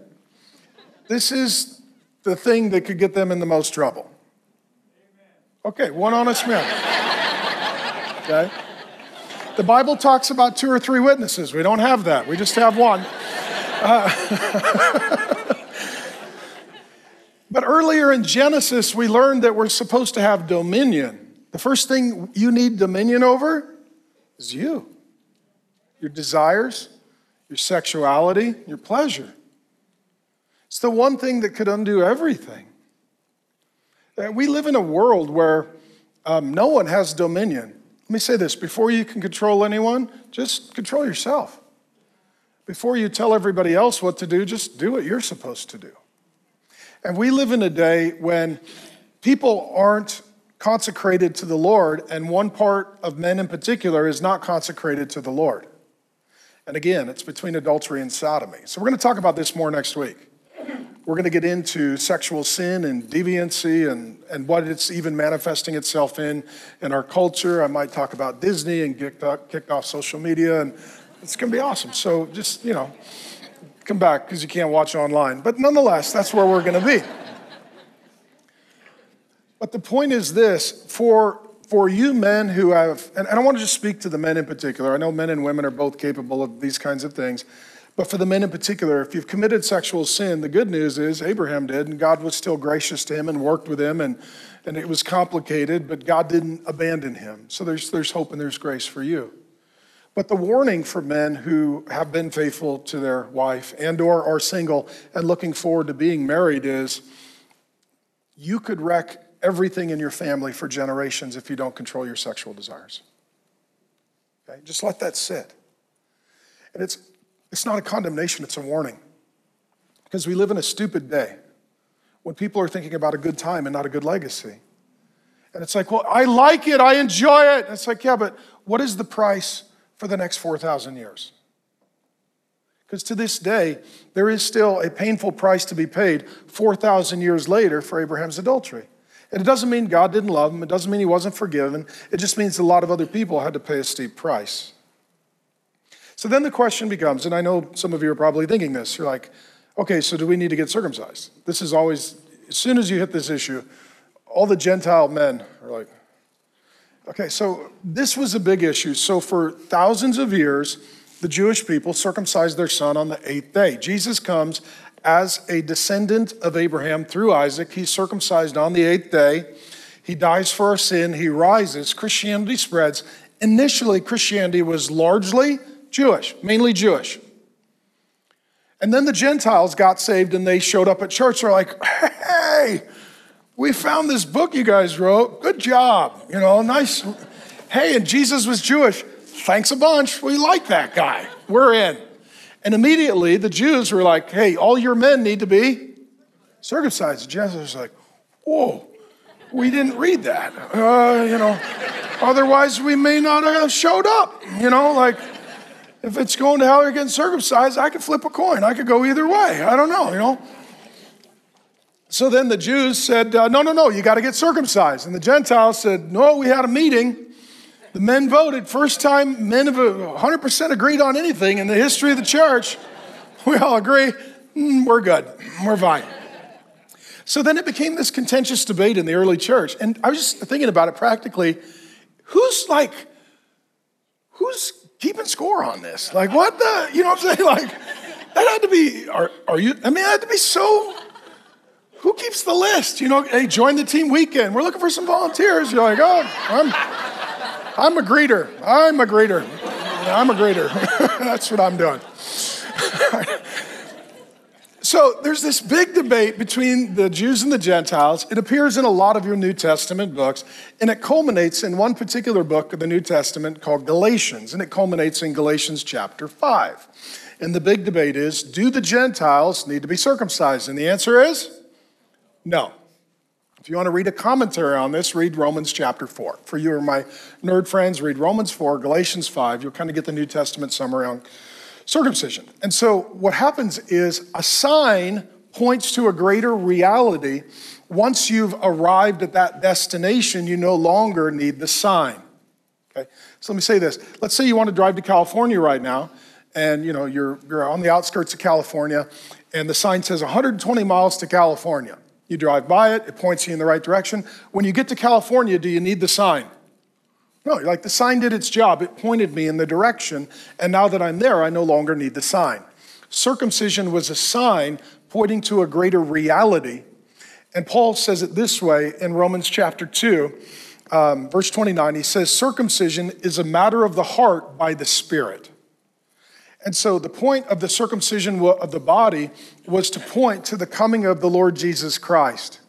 this is the thing that could get them in the most trouble. Okay, one honest man. Okay. The Bible talks about two or three witnesses. We don't have that. We just have one. Uh, but earlier in Genesis, we learned that we're supposed to have dominion. The first thing you need dominion over is you, your desires, your sexuality, your pleasure. It's the one thing that could undo everything. And we live in a world where um, no one has dominion. Let me say this, before you can control anyone, just control yourself. Before you tell everybody else what to do, just do what you're supposed to do. And we live in a day when people aren't consecrated to the Lord, and one part of men in particular is not consecrated to the Lord. And again, it's between adultery and sodomy. So we're going to talk about this more next week. We're going to get into sexual sin and deviancy and, and what it's even manifesting itself in in our culture. I might talk about Disney and get kicked off social media, and it's going to be awesome. So just, you know, come back because you can't watch online. But nonetheless, that's where we're going to be. But the point is this, for, for you men who have, and I don't want to just speak to the men in particular. I know men and women are both capable of these kinds of things. But for the men in particular, if you've committed sexual sin, the good news is Abraham did, and God was still gracious to him and worked with him and, and it was complicated, but God didn't abandon him. So there's, there's hope and there's grace for you. But the warning for men who have been faithful to their wife and or are single and looking forward to being married is, you could wreck everything in your family for generations if you don't control your sexual desires. Okay? Just let that sit. And it's, it's not a condemnation, it's a warning. Because we live in a stupid day when people are thinking about a good time and not a good legacy. And it's like, well, I like it, I enjoy it. And it's like, yeah, but what is the price for the next four thousand years? Because to this day, there is still a painful price to be paid four thousand years later for Abraham's adultery. And it doesn't mean God didn't love him. It doesn't mean he wasn't forgiven. It just means a lot of other people had to pay a steep price. So then the question becomes, and I know some of you are probably thinking this, you're like, okay, so do we need to get circumcised? This is always, as soon as you hit this issue, all the Gentile men are like, okay, so this was a big issue. So for thousands of years, the Jewish people circumcised their son on the eighth day. Jesus comes as a descendant of Abraham through Isaac. He's circumcised on the eighth day. He dies for our sin. He rises. Christianity spreads. Initially, Christianity was largely Jewish, mainly Jewish. And then the Gentiles got saved and they showed up at church. They're like, hey, we found this book you guys wrote. Good job. You know, nice. Hey, and Jesus was Jewish. Thanks a bunch. We like that guy. We're in. And immediately the Jews were like, hey, all your men need to be circumcised. The Gentiles were like, whoa, we didn't read that. Uh, you know, otherwise we may not have showed up. You know, like, if it's going to hell or getting circumcised, I could flip a coin. I could go either way. I don't know, you know. So then the Jews said, uh, no, no, no, you got to get circumcised. And the Gentiles said, no, we had a meeting. The men voted. First time men have one hundred percent agreed on anything in the history of the church. We all agree, mm, we're good. We're fine. So then it became this contentious debate in the early church. And I was just thinking about it practically. Who's like, who's keeping score on this? Like, what the, you know what I'm saying? Like, that had to be, are, are you, I mean, that had to be so, who keeps the list? You know, hey, join the team weekend. We're looking for some volunteers. You're like, oh, I'm, I'm a greeter. I'm a greeter. I'm a greeter. That's what I'm doing. So there's this big debate between the Jews and the Gentiles. It appears in a lot of your New Testament books, and it culminates in one particular book of the New Testament called Galatians, and it culminates in Galatians chapter five. And the big debate is, do the Gentiles need to be circumcised? And the answer is no. If you want to read a commentary on this, read Romans chapter four. For you or my nerd friends, read Romans four, Galatians five. You'll kind of get the New Testament summary on circumcision. And so what happens is a sign points to a greater reality. Once you've arrived at that destination, you no longer need the sign. Okay? So let me say this. Let's say you want to drive to California right now, and you know, you're, you're on the outskirts of California, and the sign says one hundred twenty miles to California. You drive by it, it points you in the right direction. When you get to California, do you need the sign? No, like the sign did its job. It pointed me in the direction. And now that I'm there, I no longer need the sign. Circumcision was a sign pointing to a greater reality. And Paul says it this way in Romans chapter two, um, verse twenty-nine. He says, circumcision is a matter of the heart by the Spirit. And so the point of the circumcision of the body was to point to the coming of the Lord Jesus Christ.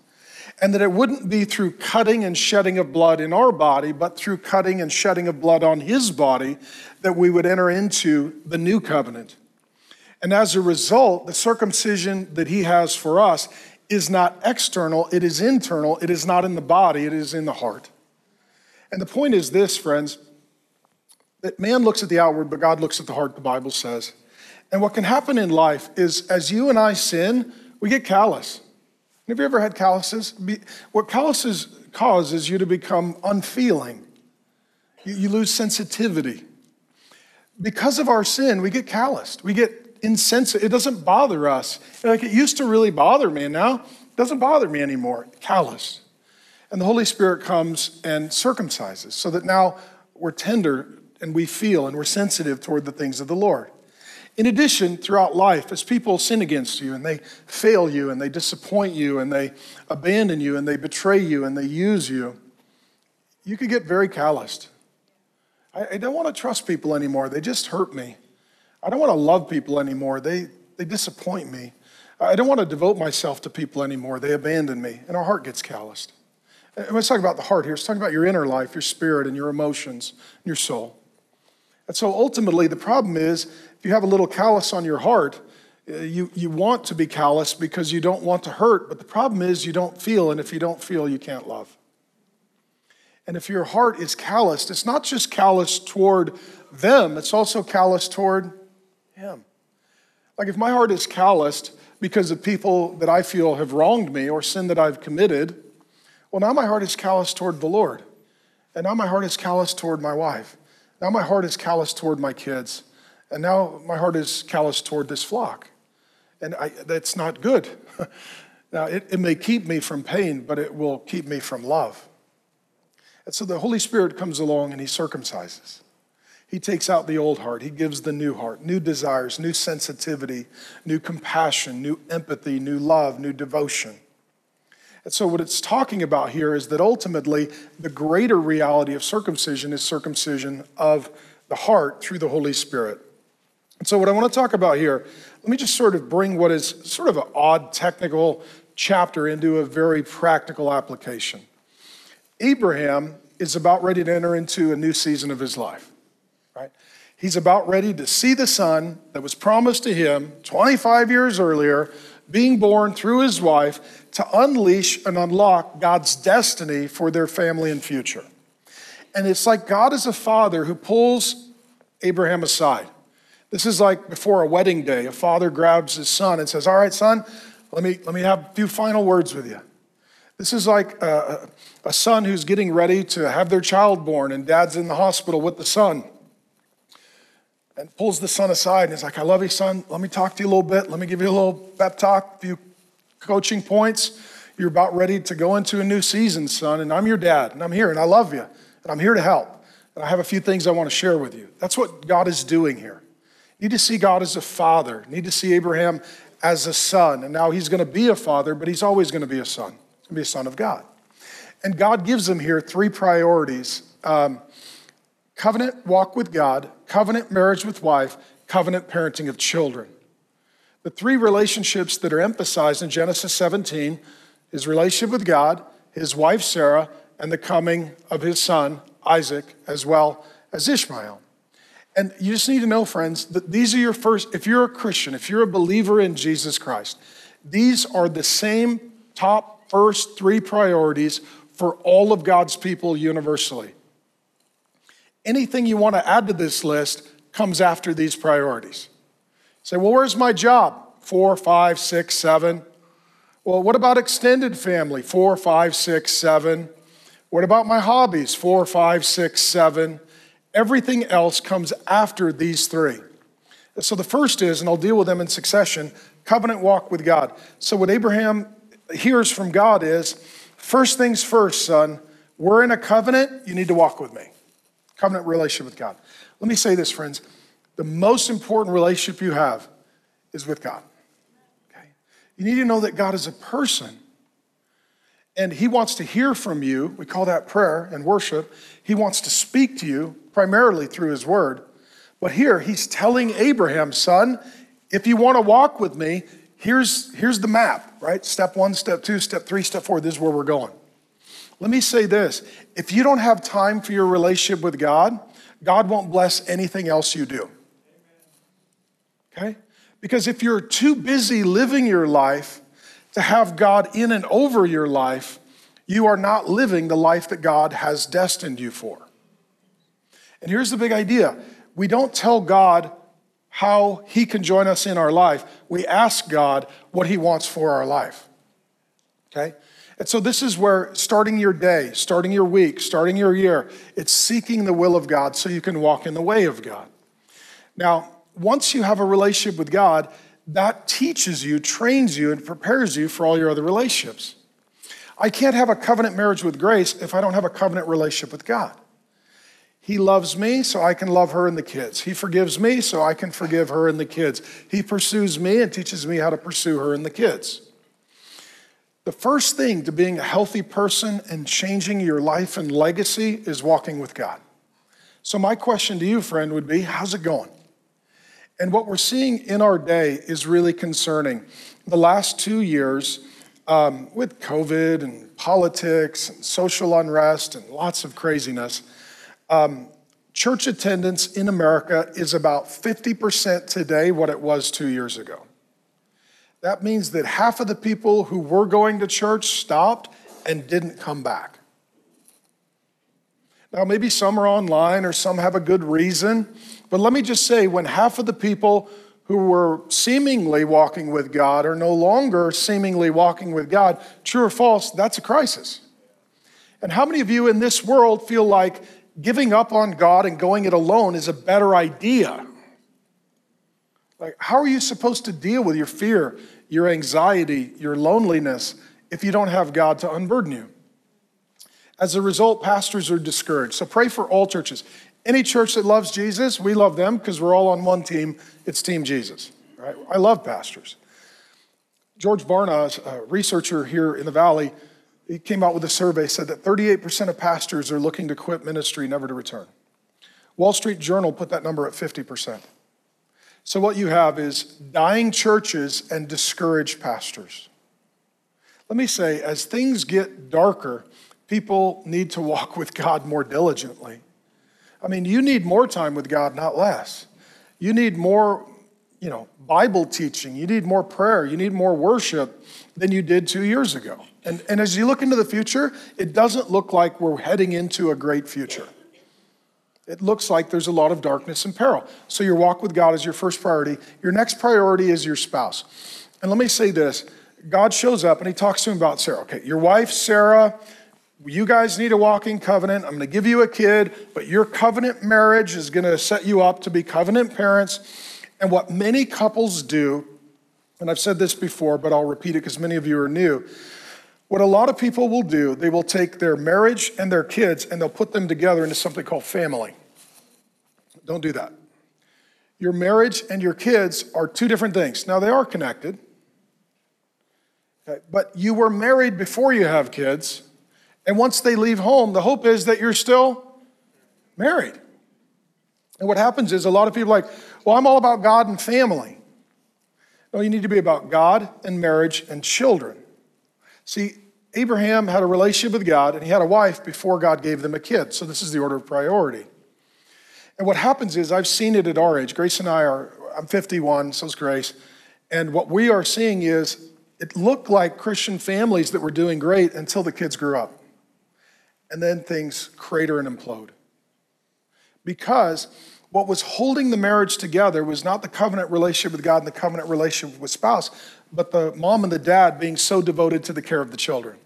And that it wouldn't be through cutting and shedding of blood in our body, but through cutting and shedding of blood on his body, that we would enter into the new covenant. And as a result, the circumcision that he has for us is not external, it is internal, it is not in the body, it is in the heart. And the point is this, friends, that man looks at the outward, but God looks at the heart, the Bible says. And what can happen in life is as you and I sin, we get callous. Have you ever had calluses? What calluses cause is you to become unfeeling. You, you lose sensitivity. Because of our sin, we get calloused. We get insensitive. It doesn't bother us. Like it used to really bother me, and now it doesn't bother me anymore. Callous. And the Holy Spirit comes and circumcises so that now we're tender and we feel and we're sensitive toward the things of the Lord. In addition, throughout life, as people sin against you and they fail you and they disappoint you and they abandon you and they betray you and they use you, you could get very calloused. I, I don't want to trust people anymore. They just hurt me. I don't want to love people anymore. They, they disappoint me. I don't want to devote myself to people anymore. They abandon me. And our heart gets calloused. And let's talk about the heart here. Let's talk about your inner life, your spirit, and your emotions, and your soul. And so ultimately, the problem is, if you have a little callous on your heart, you, you want to be callous because you don't want to hurt, but the problem is you don't feel, and if you don't feel, you can't love. And if your heart is calloused, it's not just callous toward them, it's also callous toward him. Like if my heart is calloused because of people that I feel have wronged me or sin that I've committed, well, now my heart is calloused toward the Lord, and now my heart is calloused toward my wife. Now my heart is calloused toward my kids. And now my heart is calloused toward this flock. And I, that's not good. Now, it, it may keep me from pain, but it will keep me from love. And so the Holy Spirit comes along and he circumcises. He takes out the old heart. He gives the new heart, new desires, new sensitivity, new compassion, new empathy, new love, new devotion. And so what it's talking about here is that ultimately the greater reality of circumcision is circumcision of the heart through the Holy Spirit. And so what I want to talk about here, let me just sort of bring what is sort of an odd technical chapter into a very practical application. Abraham is about ready to enter into a new season of his life, right? He's about ready to see the son that was promised to him twenty-five years earlier, being born through his wife to unleash and unlock God's destiny for their family and future. And it's like God is a father who pulls Abraham aside. This is like before a wedding day, a father grabs his son and says, all right, son, let me, let me have a few final words with you. This is like a, a son who's getting ready to have their child born and dad's in the hospital with the son and pulls the son aside and is like, I love you, son. Let me talk to you a little bit. Let me give you a little pep talk, a few coaching points. You're about ready to go into a new season, son, and I'm your dad, and I'm here, and I love you, and I'm here to help, and I have a few things I want to share with you. That's what God is doing here. You need to see God as a father. You need to see Abraham as a son, and now he's going to be a father, but he's always going to be a son. He's going to be a son of God. And God gives him here three priorities. Um, Covenant walk with God, covenant marriage with wife, covenant parenting of children. The three relationships that are emphasized in Genesis seventeen, his relationship with God, his wife Sarah, and the coming of his son Isaac, as well as Ishmael. And you just need to know, friends, that these are your first, if you're a Christian, if you're a believer in Jesus Christ, these are the same top first three priorities for all of God's people universally. Anything you want to add to this list comes after these priorities. Say, well, where's my job? Four, five, six, seven. Well, what about extended family? Four, five, six, seven. What about my hobbies? Four, five, six, seven. Everything else comes after these three. So the first is, and I'll deal with them in succession, covenant walk with God. So what Abraham hears from God is, first things first, son, we're in a covenant, you need to walk with me. Covenant relationship with God. Let me say this, friends. The most important relationship you have is with God. Okay? You need to know that God is a person and he wants to hear from you. We call that prayer and worship. He wants to speak to you primarily through his word. But here he's telling Abraham, son, if you want to walk with me, here's, here's the map, right? Step one, step two, step three, step four. This is where we're going. Let me say this, if you don't have time for your relationship with God, God won't bless anything else you do, okay? Because if you're too busy living your life to have God in and over your life, you are not living the life that God has destined you for. And here's the big idea. We don't tell God how he can join us in our life. We ask God what he wants for our life, okay? And so this is where starting your day, starting your week, starting your year, it's seeking the will of God so you can walk in the way of God. Now, once you have a relationship with God, that teaches you, trains you, and prepares you for all your other relationships. I can't have a covenant marriage with Grace if I don't have a covenant relationship with God. He loves me so I can love her and the kids. He forgives me so I can forgive her and the kids. He pursues me and teaches me how to pursue her and the kids. The first thing to being a healthy person and changing your life and legacy is walking with God. So my question to you, friend, would be, how's it going? And what we're seeing in our day is really concerning. The last two years, um, with COVID and politics and social unrest and lots of craziness, um, church attendance in America is about fifty percent today what it was two years ago. That means that half of the people who were going to church stopped and didn't come back. Now, maybe some are online or some have a good reason, but let me just say, when half of the people who were seemingly walking with God are no longer seemingly walking with God, true or false, that's a crisis. And how many of you in this world feel like giving up on God and going it alone is a better idea? Like, how are you supposed to deal with your fear, your anxiety, your loneliness if you don't have God to unburden you? As a result, pastors are discouraged. So pray for all churches. Any church that loves Jesus, we love them because we're all on one team. It's Team Jesus, right? I love pastors. George Barna, a researcher here in the Valley, he came out with a survey, said that thirty-eight percent of pastors are looking to quit ministry, never to return. Wall Street Journal put that number at fifty percent. So what you have is dying churches and discouraged pastors. Let me say, as things get darker, people need to walk with God more diligently. I mean, you need more time with God, not less. You need more, you know, Bible teaching. You need more prayer. You need more worship than you did two years ago. And, and as you look into the future, it doesn't look like we're heading into a great future. It looks like there's a lot of darkness and peril. So your walk with God is your first priority. Your next priority is your spouse. And let me say this. God shows up and he talks to him about Sarah. Okay, your wife, Sarah, you guys need a walking covenant. I'm going to give you a kid, but your covenant marriage is going to set you up to be covenant parents. And what many couples do, and I've said this before, but I'll repeat it because many of you are new. What a lot of people will do, they will take their marriage and their kids and they'll put them together into something called family. Don't do that. Your marriage and your kids are two different things. Now, they are connected, okay, but you were married before you have kids, and once they leave home, the hope is that you're still married. And what happens is a lot of people are like, well, I'm all about God and family. No, you need to be about God and marriage and children. See, Abraham had a relationship with God and he had a wife before God gave them a kid. So this is the order of priority. And what happens is, I've seen it at our age. Grace and I are, I'm fifty-one, so is Grace. And what we are seeing is, it looked like Christian families that were doing great until the kids grew up. And then things crater and implode. Because what was holding the marriage together was not the covenant relationship with God and the covenant relationship with spouse, but the mom and the dad being so devoted to the care of the children.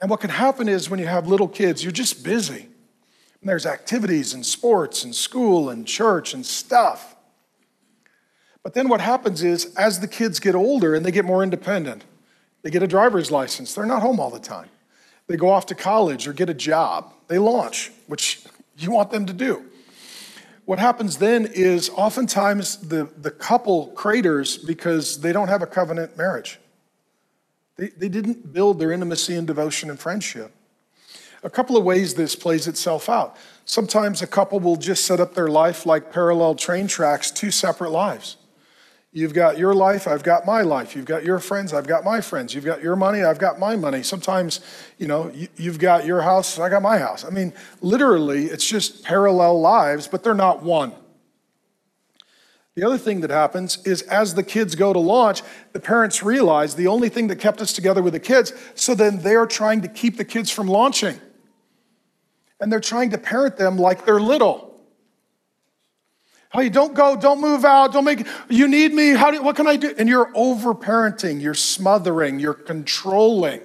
And what can happen is when you have little kids, you're just busy. And there's activities and sports and school and church and stuff. But then what happens is as the kids get older and they get more independent, they get a driver's license. They're not home all the time. They go off to college or get a job. They launch, which you want them to do. What happens then is oftentimes the, the couple craters because they don't have a covenant marriage. They, they didn't build their intimacy and devotion and friendship. A couple of ways this plays itself out. Sometimes a couple will just set up their life like parallel train tracks, two separate lives. You've got your life, I've got my life. You've got your friends, I've got my friends. You've got your money, I've got my money. Sometimes, you know, you've got your house, I got my house. I mean, literally, it's just parallel lives, but they're not one. The other thing that happens is as the kids go to launch, the parents realize the only thing that kept us together were the kids, so then they're trying to keep the kids from launching. And they're trying to parent them like they're little. Oh, you don't go, don't move out, don't make, you need me, how do, what can I do? And you're over-parenting, you're smothering, you're controlling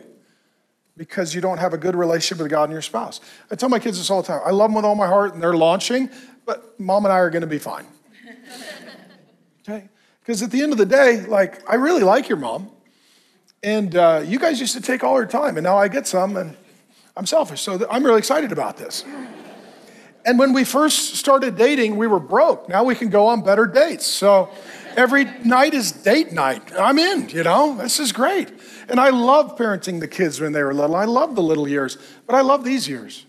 because you don't have a good relationship with God and your spouse. I tell my kids this all the time. I love them with all my heart and they're launching, but mom and I are gonna be fine. Okay? Because at the end of the day, like, I really like your mom and uh, you guys used to take all her time and now I get some and I'm selfish, so I'm really excited about this. And when we first started dating, we were broke. Now we can go on better dates. So every night is date night. I'm in, you know, this is great. And I love parenting the kids when they were little. I love the little years, but I love these years.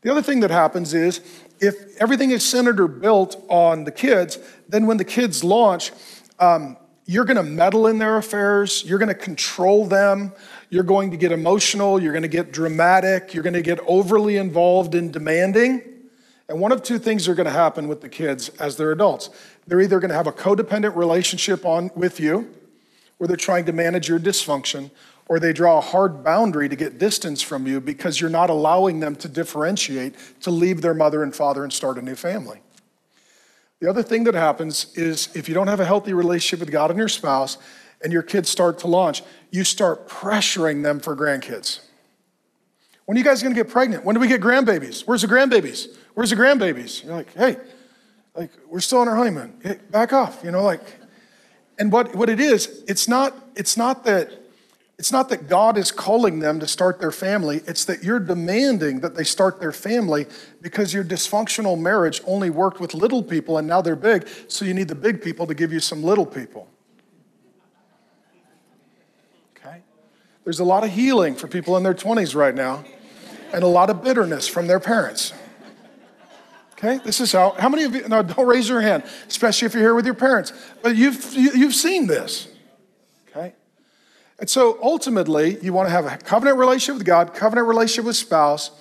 The other thing that happens is if everything is centered or built on the kids, then when the kids launch, um, you're gonna meddle in their affairs. You're gonna control them. You're going to get emotional. You're gonna get dramatic. You're gonna get overly involved and demanding. And one of two things are gonna happen with the kids as they're adults. They're either gonna have a codependent relationship on with you, or they're trying to manage your dysfunction, or they draw a hard boundary to get distance from you because you're not allowing them to differentiate, to leave their mother and father and start a new family. The other thing that happens is if you don't have a healthy relationship with God and your spouse and your kids start to launch, you start pressuring them for grandkids. When are you guys gonna get pregnant? When do we get grandbabies? Where's the grandbabies? Where's the grandbabies? You're like, hey, like we're still on our honeymoon. Hey, back off, you know, like. And what, what it is, it's not, it's not that, it's not that God is calling them to start their family. It's that you're demanding that they start their family because your dysfunctional marriage only worked with little people and now they're big. So you need the big people to give you some little people. Okay? There's a lot of healing for people in their twenties right now and a lot of bitterness from their parents. Okay, this is how, how many of you, no, don't raise your hand, especially if you're here with your parents, but you've, you've seen this, okay? And so ultimately, you wanna have a covenant relationship with God, covenant relationship with spouse,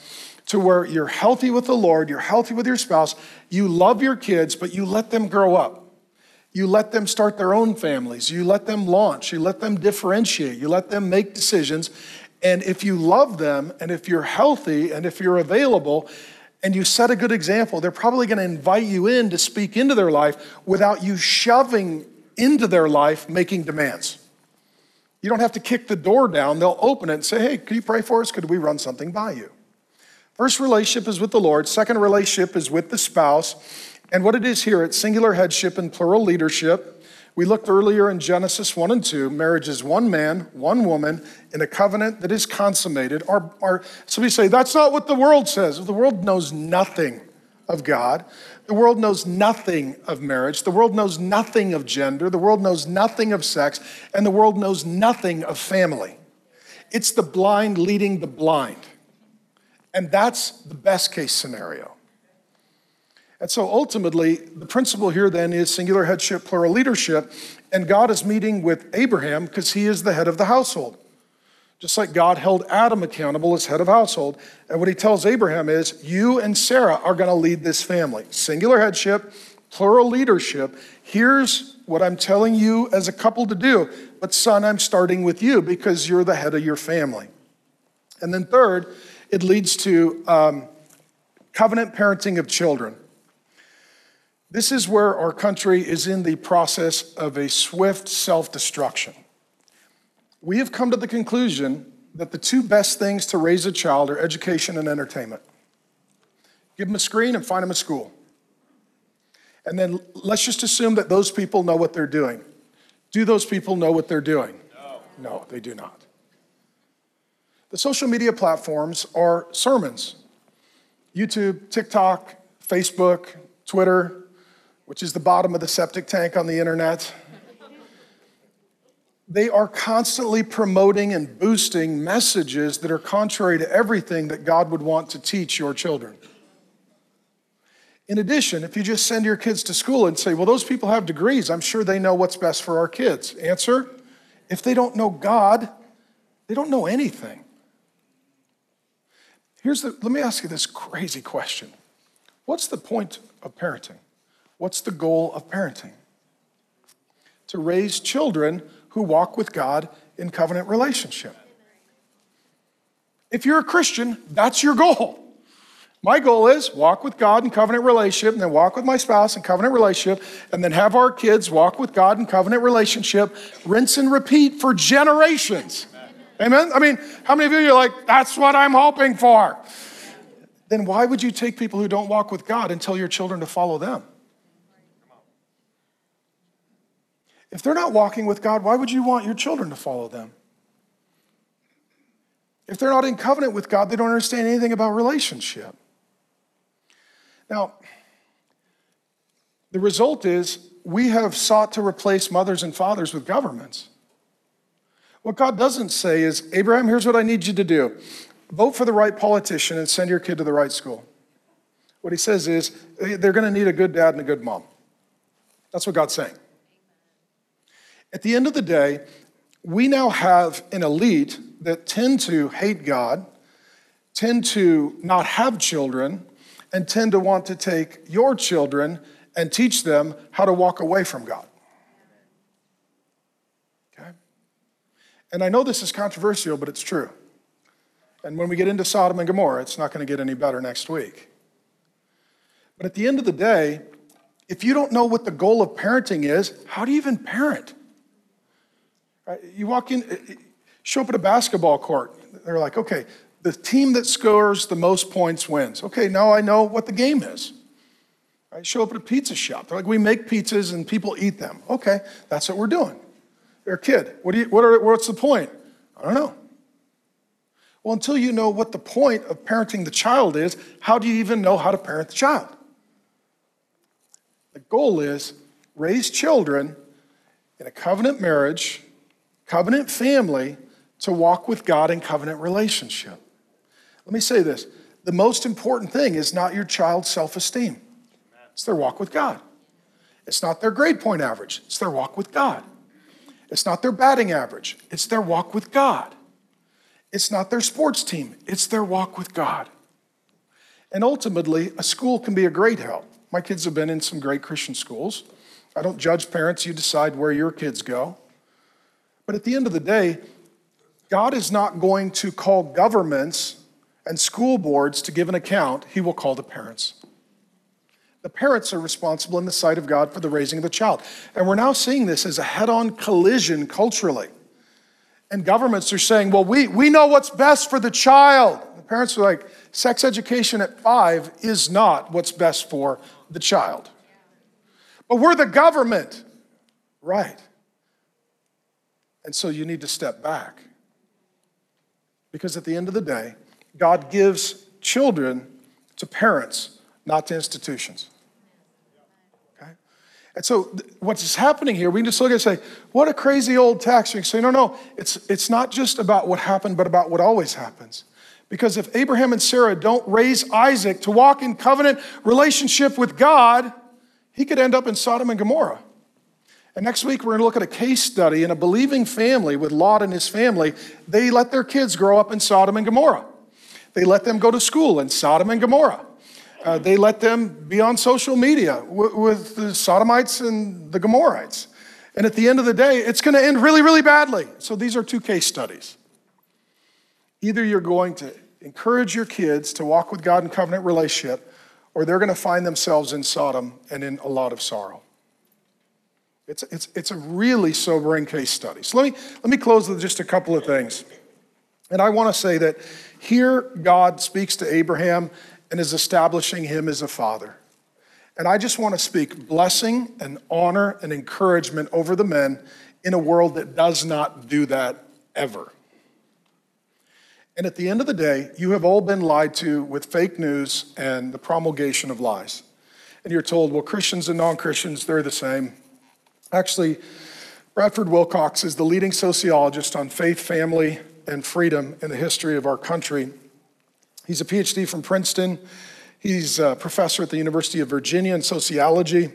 to where you're healthy with the Lord, you're healthy with your spouse, you love your kids, but you let them grow up. You let them start their own families, you let them launch, you let them differentiate, you let them make decisions. And if you love them, and if you're healthy, and if you're available, and you set a good example, they're probably gonna invite you in to speak into their life without you shoving into their life, making demands. You don't have to kick the door down. They'll open it and say, hey, could you pray for us? Could we run something by you? First relationship is with the Lord. Second relationship is with the spouse. And what it is here, it's singular headship and plural leadership. We looked earlier in Genesis one and two, marriage is one man, one woman, in a covenant that is consummated. Our, our, so we say, that's not what the world says. The world knows nothing of God. The world knows nothing of marriage. The world knows nothing of gender. The world knows nothing of sex. And the world knows nothing of family. It's the blind leading the blind. And that's the best case scenario. And so ultimately, the principle here then is singular headship, plural leadership, and God is meeting with Abraham because he is the head of the household. Just like God held Adam accountable as head of household. And what he tells Abraham is, you and Sarah are gonna lead this family. Singular headship, plural leadership. Here's what I'm telling you as a couple to do, but son, I'm starting with you because you're the head of your family. And then third, it leads to um, covenant parenting of children. This is where our country is in the process of a swift self-destruction. We have come to the conclusion that the two best things to raise a child are education and entertainment. Give them a screen and find them a school. And then let's just assume that those people know what they're doing. Do those people know what they're doing? No, no, they do not. The social media platforms are sermons. YouTube, TikTok, Facebook, Twitter, which is the bottom of the septic tank on the internet. They are constantly promoting and boosting messages that are contrary to everything that God would want to teach your children. In addition, if you just send your kids to school and say, well, those people have degrees, I'm sure they know what's best for our kids. Answer, if they don't know God, they don't know anything. Here's the, let me ask you this crazy question. What's the point of parenting? What's the goal of parenting? To raise children who walk with God in covenant relationship. If you're a Christian, that's your goal. My goal is walk with God in covenant relationship, and then walk with my spouse in covenant relationship, and then have our kids walk with God in covenant relationship, rinse and repeat for generations. Amen? Amen? I mean, how many of you are like, that's what I'm hoping for? Then why would you take people who don't walk with God and tell your children to follow them? If they're not walking with God, why would you want your children to follow them? If they're not in covenant with God, they don't understand anything about relationship. Now, the result is we have sought to replace mothers and fathers with governments. What God doesn't say is, Abraham, here's what I need you to do. Vote for the right politician and send your kid to the right school. What he says is, they're going to need a good dad and a good mom. That's what God's saying. At the end of the day, we now have an elite that tend to hate God, tend to not have children, and tend to want to take your children and teach them how to walk away from God. Okay? And I know this is controversial, but it's true. And when we get into Sodom and Gomorrah, it's not going to get any better next week. But at the end of the day, if you don't know what the goal of parenting is, how do you even parent? You walk in, show up at a basketball court. They're like, okay, the team that scores the most points wins. Okay, now I know what the game is. I show up at a pizza shop. They're like, we make pizzas and people eat them. Okay, that's what we're doing. You're a kid. What do you, what are, what's the point? I don't know. Well, until you know what the point of parenting the child is, how do you even know how to parent the child? The goal is raise children in a covenant marriage, covenant family, to walk with God in covenant relationship. Let me say this. The most important thing is not your child's self-esteem. It's their walk with God. It's not their grade point average. It's their walk with God. It's not their batting average. It's their walk with God. It's not their sports team. It's their walk with God. And ultimately, a school can be a great help. My kids have been in some great Christian schools. I don't judge parents. You decide where your kids go. But at the end of the day, God is not going to call governments and school boards to give an account. He will call the parents. The parents are responsible in the sight of God for the raising of the child. And we're now seeing this as a head-on collision culturally. And governments are saying, well, we, we know what's best for the child. The parents are like, sex education at five is not what's best for the child. But we're the government. Right. And so you need to step back. Because at the end of the day, God gives children to parents, not to institutions. Okay? And so what's happening here, we can just look at it and say, what a crazy old text. You can say, no, no, it's, it's not just about what happened, but about what always happens. Because if Abraham and Sarah don't raise Isaac to walk in covenant relationship with God, he could end up in Sodom and Gomorrah. And next week, we're going to look at a case study in a believing family with Lot and his family. They let their kids grow up in Sodom and Gomorrah. They let them go to school in Sodom and Gomorrah. Uh, they let them be on social media w- with the Sodomites and the Gomorrites. And at the end of the day, it's going to end really, really badly. So these are two case studies. Either you're going to encourage your kids to walk with God in covenant relationship, or they're going to find themselves in Sodom and in a lot of sorrow. It's, it's, it's a really sobering case study. So let me, let me close with just a couple of things. And I want to say that here God speaks to Abraham and is establishing him as a father. And I just want to speak blessing and honor and encouragement over the men in a world that does not do that ever. And at the end of the day, you have all been lied to with fake news and the promulgation of lies. And you're told, well, Christians and non-Christians, they're the same. Actually, Bradford Wilcox is the leading sociologist on faith, family, and freedom in the history of our country. He's a P H D from Princeton. He's a professor at the University of Virginia in sociology.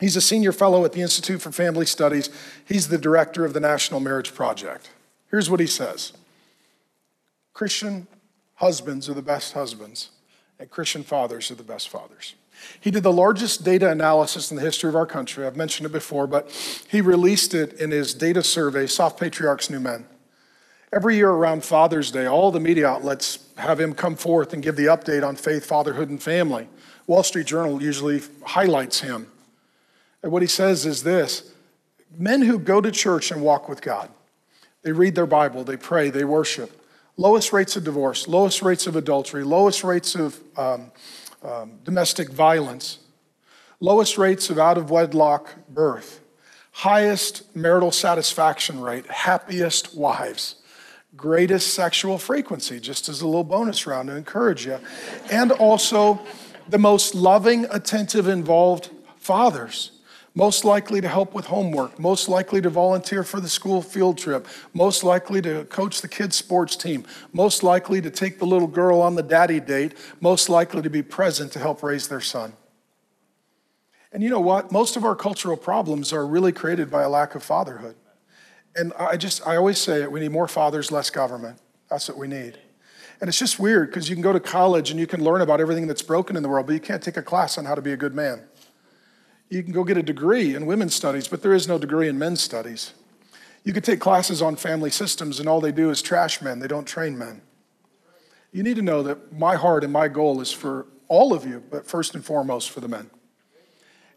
He's a senior fellow at the Institute for Family Studies. He's the director of the National Marriage Project. Here's what he says. Christian husbands are the best husbands, and Christian fathers are the best fathers. He did the largest data analysis in the history of our country. I've mentioned it before, but he released it in his data survey, Soft Patriarchs, New Men. Every year around Father's Day, all the media outlets have him come forth and give the update on faith, fatherhood, and family. Wall Street Journal usually highlights him. And what he says is this, men who go to church and walk with God, they read their Bible, they pray, they worship. Lowest rates of divorce, lowest rates of adultery, lowest rates of um, Um, domestic violence, lowest rates of out-of-wedlock birth, highest marital satisfaction rate, happiest wives, greatest sexual frequency, just as a little bonus round to encourage you, and also the most loving, attentive, involved fathers, most likely to help with homework, most likely to volunteer for the school field trip, most likely to coach the kids' sports team, most likely to take the little girl on the daddy date, most likely to be present to help raise their son. And you know what? Most of our cultural problems are really created by a lack of fatherhood. And I just, I always say it, we need more fathers, less government. That's what we need. And it's just weird because you can go to college and you can learn about everything that's broken in the world, but you can't take a class on how to be a good man. You can go get a degree in women's studies, but there is no degree in men's studies. You could take classes on family systems and all they do is trash men. They don't train men. You need to know that my heart and my goal is for all of you, but first and foremost for the men.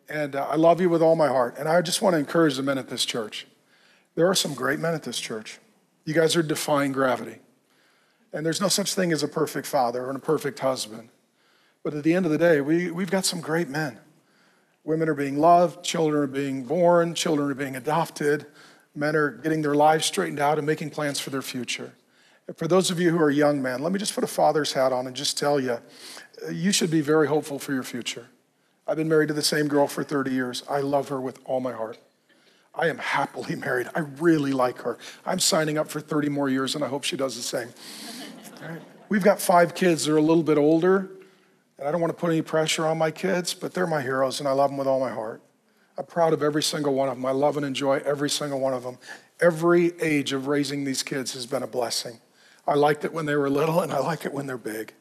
And uh, I love you with all my heart. And I just want to encourage the men at this church. There are some great men at this church. You guys are defying gravity. And there's no such thing as a perfect father or a perfect husband. But at the end of the day, we, we've got some great men. Women are being loved, children are being born, children are being adopted, men are getting their lives straightened out and making plans for their future. And for those of you who are young men, let me just put a father's hat on and just tell you, you should be very hopeful for your future. I've been married to the same girl for thirty years. I love her with all my heart. I am happily married. I really like her. I'm signing up for thirty more years, and I hope she does the same. All right. We've got five kids that are a little bit older, and I don't want to put any pressure on my kids, but they're my heroes, and I love them with all my heart. I'm proud of every single one of them. I love and enjoy every single one of them. Every age of raising these kids has been a blessing. I liked it when they were little, and I like it when they're big.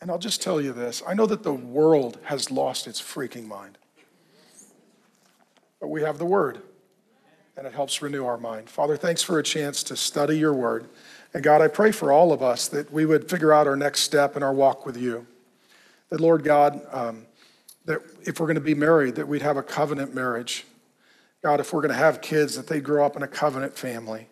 And I'll just tell you this. I know that the world has lost its freaking mind. But we have the word, and it helps renew our mind. Father, thanks for a chance to study your word. And God, I pray for all of us that we would figure out our next step in our walk with you. That, Lord God, um, that if we're going to be married, that we'd have a covenant marriage. God, if we're going to have kids, that they grow up in a covenant family.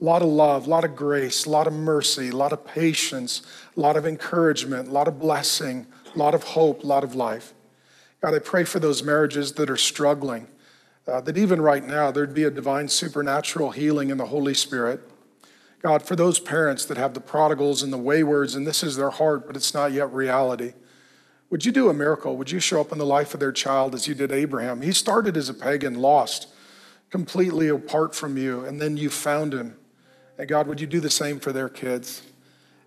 A lot of love, a lot of grace, a lot of mercy, a lot of patience, a lot of encouragement, a lot of blessing, a lot of hope, a lot of life. God, I pray for those marriages that are struggling. Uh, that even right now, there'd be a divine supernatural healing in the Holy Spirit. God, for those parents that have the prodigals and the waywards, and this is their heart, but it's not yet reality, would you do a miracle? Would you show up in the life of their child as you did Abraham? He started as a pagan, lost, completely apart from you, and then you found him. And God, would you do the same for their kids?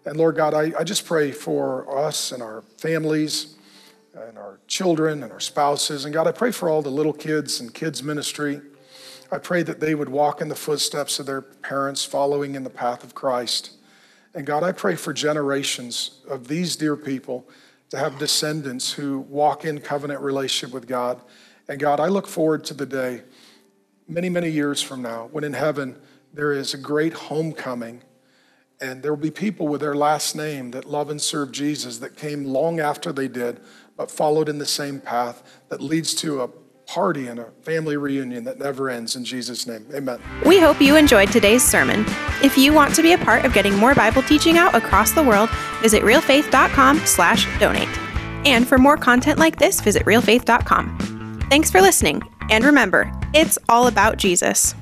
And Lord God, I, I just pray for us and our families, and our children and our spouses. And God, I pray for all the little kids and kids ministry. I pray that they would walk in the footsteps of their parents, following in the path of Christ. And God, I pray for generations of these dear people to have descendants who walk in covenant relationship with God. And God, I look forward to the day, many, many years from now, when in heaven there is a great homecoming. And there will be people with their last name that love and serve Jesus that came long after they did, but followed in the same path that leads to a party and a family reunion that never ends in Jesus' name. Amen. We hope you enjoyed today's sermon. If you want to be a part of getting more Bible teaching out across the world, visit real faith dot com slash donate. And for more content like this, visit real faith dot com. Thanks for listening. And remember, it's all about Jesus.